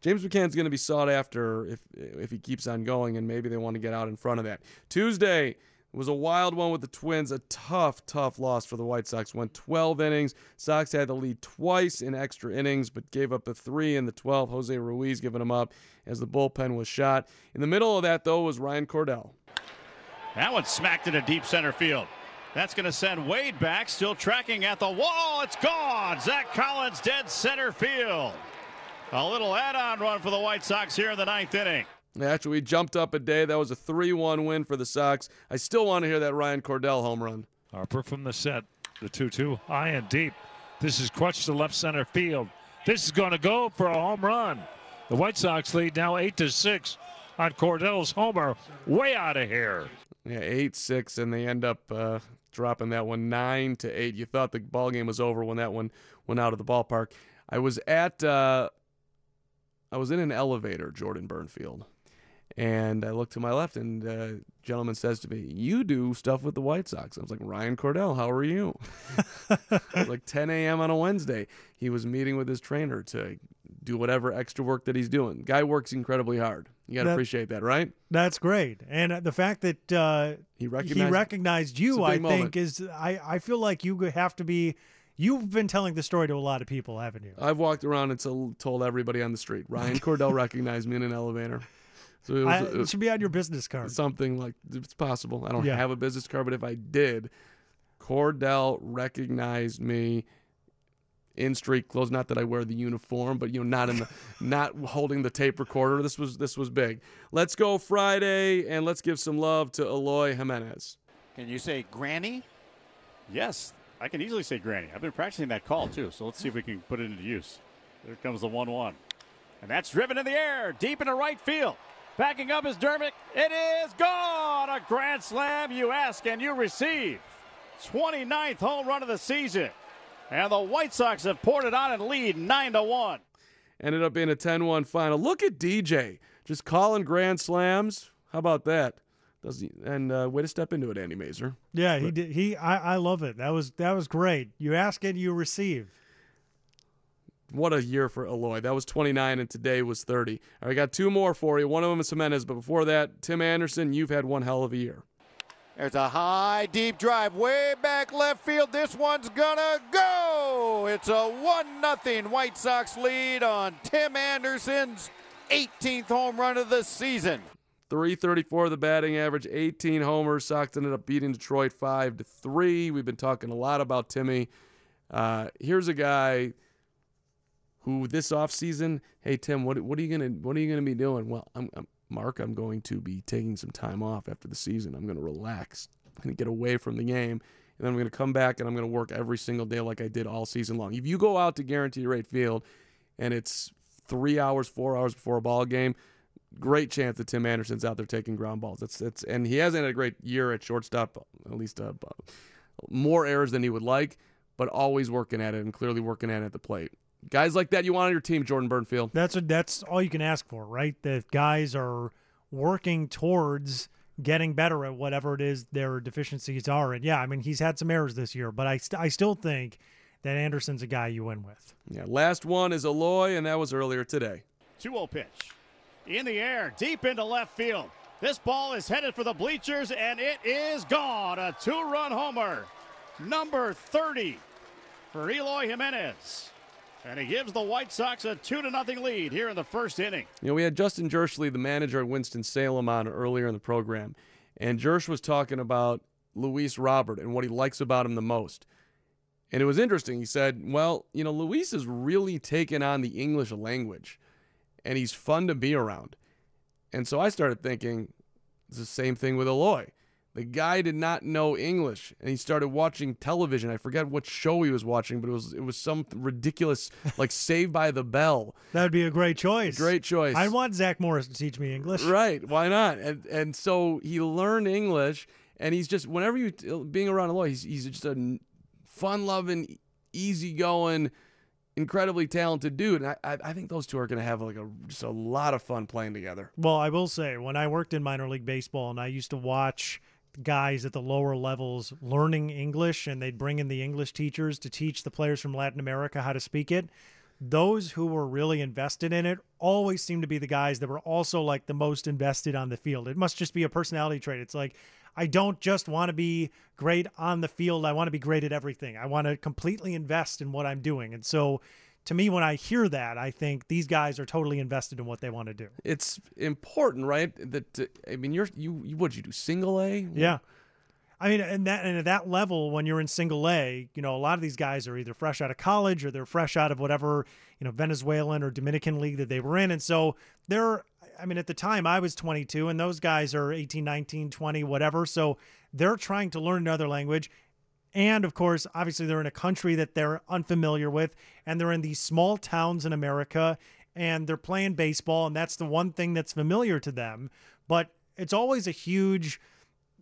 James McCann's going to be sought after if if he keeps on going, and maybe they want to get out in front of that. Tuesday was a wild one with the Twins, a tough, tough loss for the White Sox. Went twelve innings. Sox had the lead twice in extra innings, but gave up the three in the twelve. Jose Ruiz giving them up as the bullpen was shot. In the middle of that, though, was Ryan Cordell. That one smacked into deep center field. That's going to send Wade back, still tracking at the wall. It's gone. Zach Collins dead center field. A little add-on run for the White Sox here in the ninth inning. Actually, we jumped up a day. That was a three one win for the Sox. I still want to hear that Ryan Cordell home run. Harper from the set. The two two, high and deep. This is crutched to left center field. This is going to go for a home run. The White Sox lead now eight to six on Cordell's homer. Way out of here. Yeah, eight six, and they end up uh, dropping that one nine to eight. You thought the ball game was over when that one went out of the ballpark. I was at uh, I was in an elevator, Jordan Bernfield, and I looked to my left, and uh, gentleman says to me, "You do stuff with the White Sox." I was like, "Ryan Cordell, how are you?" Like ten a m on a Wednesday. He was meeting with his trainer to do whatever extra work that he's doing. Guy works incredibly hard. You got to appreciate that, right? That's great. And the fact that uh, he, recognized, he recognized you, I moment. think, is I, I feel like you have to be, you've been telling the story to a lot of people, haven't you? I've walked around and told, told everybody on the street, Ryan Cordell recognized me in an elevator. So it, was, I, it, was, it should be on your business card. Something like, it's possible. I don't yeah. have a business card, but if I did, Cordell recognized me in street clothes. Not that I wear the uniform, but, you know, not in the, not holding the tape recorder. This was this was big. Let's go Friday, and let's give some love to Eloy Jimenez. Can you say granny? Yes, I can easily say granny. I've been practicing that call too, so let's see if we can put it into use. There comes the one one, and that's driven in the air, deep into right field. Backing up is Dermott. It is gone. A grand slam. You ask and you receive. twenty-ninth home run of the season. And the White Sox have poured it on and lead nine to one. Ended up being a ten one final. Look at D J. Just calling grand slams. How about that? Doesn't and uh, way to step into it, Andy Mazer. Yeah, but he did. He I, I love it. That was that was great. You ask and you receive. What a year for Eloy. That was twenty-nine, and today was thirty. All right, I got two more for you. One of them is Jimenez, but before that, Tim Anderson, you've had one hell of a year. There's a high, deep drive way back left field. This one's going to go. It's a one nothing White Sox lead on Tim Anderson's eighteenth home run of the season. three thirty-four the batting average, eighteen homers. Sox ended up beating Detroit five to three. We've been talking a lot about Timmy. Uh, here's a guy who this offseason, hey, Tim, what what are you gonna what are you gonna be doing? Well, I'm, I'm Mark, I'm going to be taking some time off after the season. I'm gonna relax. I'm gonna get away from the game, and then I'm gonna come back and I'm gonna work every single day like I did all season long. If you go out to Guaranteed Rate Field and it's three hours, four hours before a ball game, great chance that Tim Anderson's out there taking ground balls. That's that's and he hasn't had a great year at shortstop, at least uh, more errors than he would like, but always working at it and clearly working at it at the plate. Guys like that you want on your team, Jordan Bernfield. That's a, that's all you can ask for, right? That guys are working towards getting better at whatever it is their deficiencies are. And, yeah, I mean, he's had some errors this year, but I, st- I still think that Anderson's a guy you win with. Yeah, last one is Eloy, and that was earlier today. two oh pitch. In the air, deep into left field. This ball is headed for the bleachers, and it is gone. A two-run homer, number thirty for Eloy Jimenez. And he gives the White Sox a two to nothing lead here in the first inning. You know, we had Justin Jirschele, the manager at Winston-Salem, on earlier in the program. And Jirsch was talking about Luis Robert and what he likes about him the most. And it was interesting. He said, well, you know, Luis has really taken on the English language. And he's fun to be around. And so I started thinking, it's the same thing with Eloy. The guy did not know English, and he started watching television. I forget what show he was watching, but it was it was some ridiculous, like, Saved by the Bell. That would be a great choice. Great choice. I want Zach Morris to teach me English. Right. Why not? And and so he learned English, and he's just, whenever you, being around Eloy, he's, he's just a fun-loving, easygoing, incredibly talented dude. And I, I think those two are going to have like a, just a lot of fun playing together. Well, I will say, when I worked in minor league baseball, and I used to watch guys at the lower levels learning English, and they'd bring in the English teachers to teach the players from Latin America how to speak it. Those who were really invested in it always seemed to be the guys that were also like the most invested on the field. It must just be a personality trait. It's like, I don't just want to be great on the field. I want to be great at everything. I want to completely invest in what I'm doing. And so to me, when I hear that, I think these guys are totally invested in what they want to do. It's important, right? That uh, I mean, you're you, you what did you do, single A? Yeah, I mean, and that, and at that level, when you're in single A, you know, a lot of these guys are either fresh out of college or they're fresh out of whatever, you know, Venezuelan or Dominican league that they were in. And so they're, I mean, at the time I was twenty-two and those guys are eighteen, nineteen, twenty, whatever. So they're trying to learn another language. And of course, obviously they're in a country that they're unfamiliar with, and they're in these small towns in America, and they're playing baseball. And that's the one thing that's familiar to them, but it's always a huge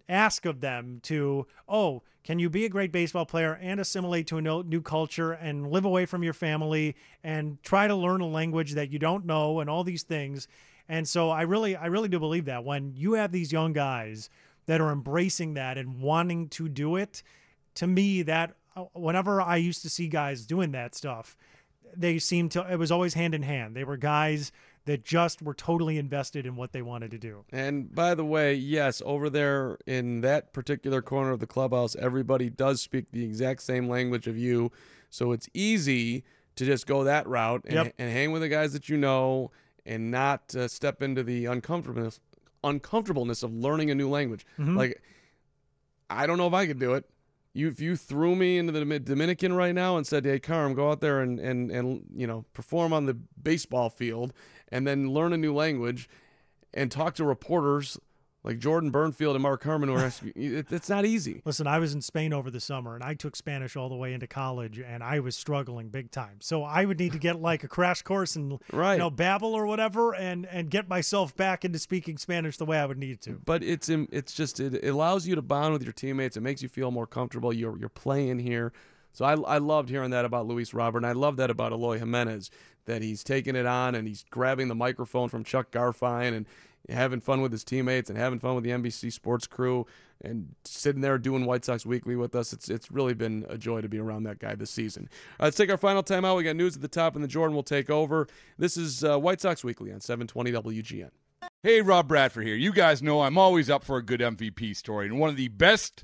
ask of them to, oh, can you be a great baseball player and assimilate to a new culture and live away from your family and try to learn a language that you don't know and all these things. And so I really, I really do believe that when you have these young guys that are embracing that and wanting to do it, to me, that whenever I used to see guys doing that stuff, they seemed to, it was always hand in hand. They were guys that just were totally invested in what they wanted to do. And by the way, yes, over there in that particular corner of the clubhouse, everybody does speak the exact same language of you. So it's easy to just go that route and, yep. and hang with the guys that you know and not uh, step into the uncomfortableness, uncomfortableness of learning a new language. Mm-hmm. Like, I don't know if I could do it. You, if you threw me into the Dominican right now and said, hey, Carm, go out there and, and, and you know, perform on the baseball field and then learn a new language and talk to reporters like Jordan Bernfield and Mark Herman, who are asking, it, it's not easy. Listen, I was in Spain over the summer, and I took Spanish all the way into college, and I was struggling big time. So I would need to get like a crash course and right. you know, Babbel or whatever and, and get myself back into speaking Spanish the way I would need to. But it's it's just it allows you to bond with your teammates. It makes you feel more comfortable. You're, you're playing here. So I, I loved hearing that about Luis Robert, and I love that about Eloy Jimenez, that he's taking it on and he's grabbing the microphone from Chuck Garfine and having fun with his teammates and having fun with the N B C Sports crew and sitting there doing White Sox Weekly with us. It's it's really been a joy to be around that guy this season. All right, let's take our final time out. We got news at the top, and then Jordan will take over. This is uh, White Sox Weekly on seven twenty W G N. Hey, Rob Bradford here. You guys know I'm always up for a good M V P story, and one of the best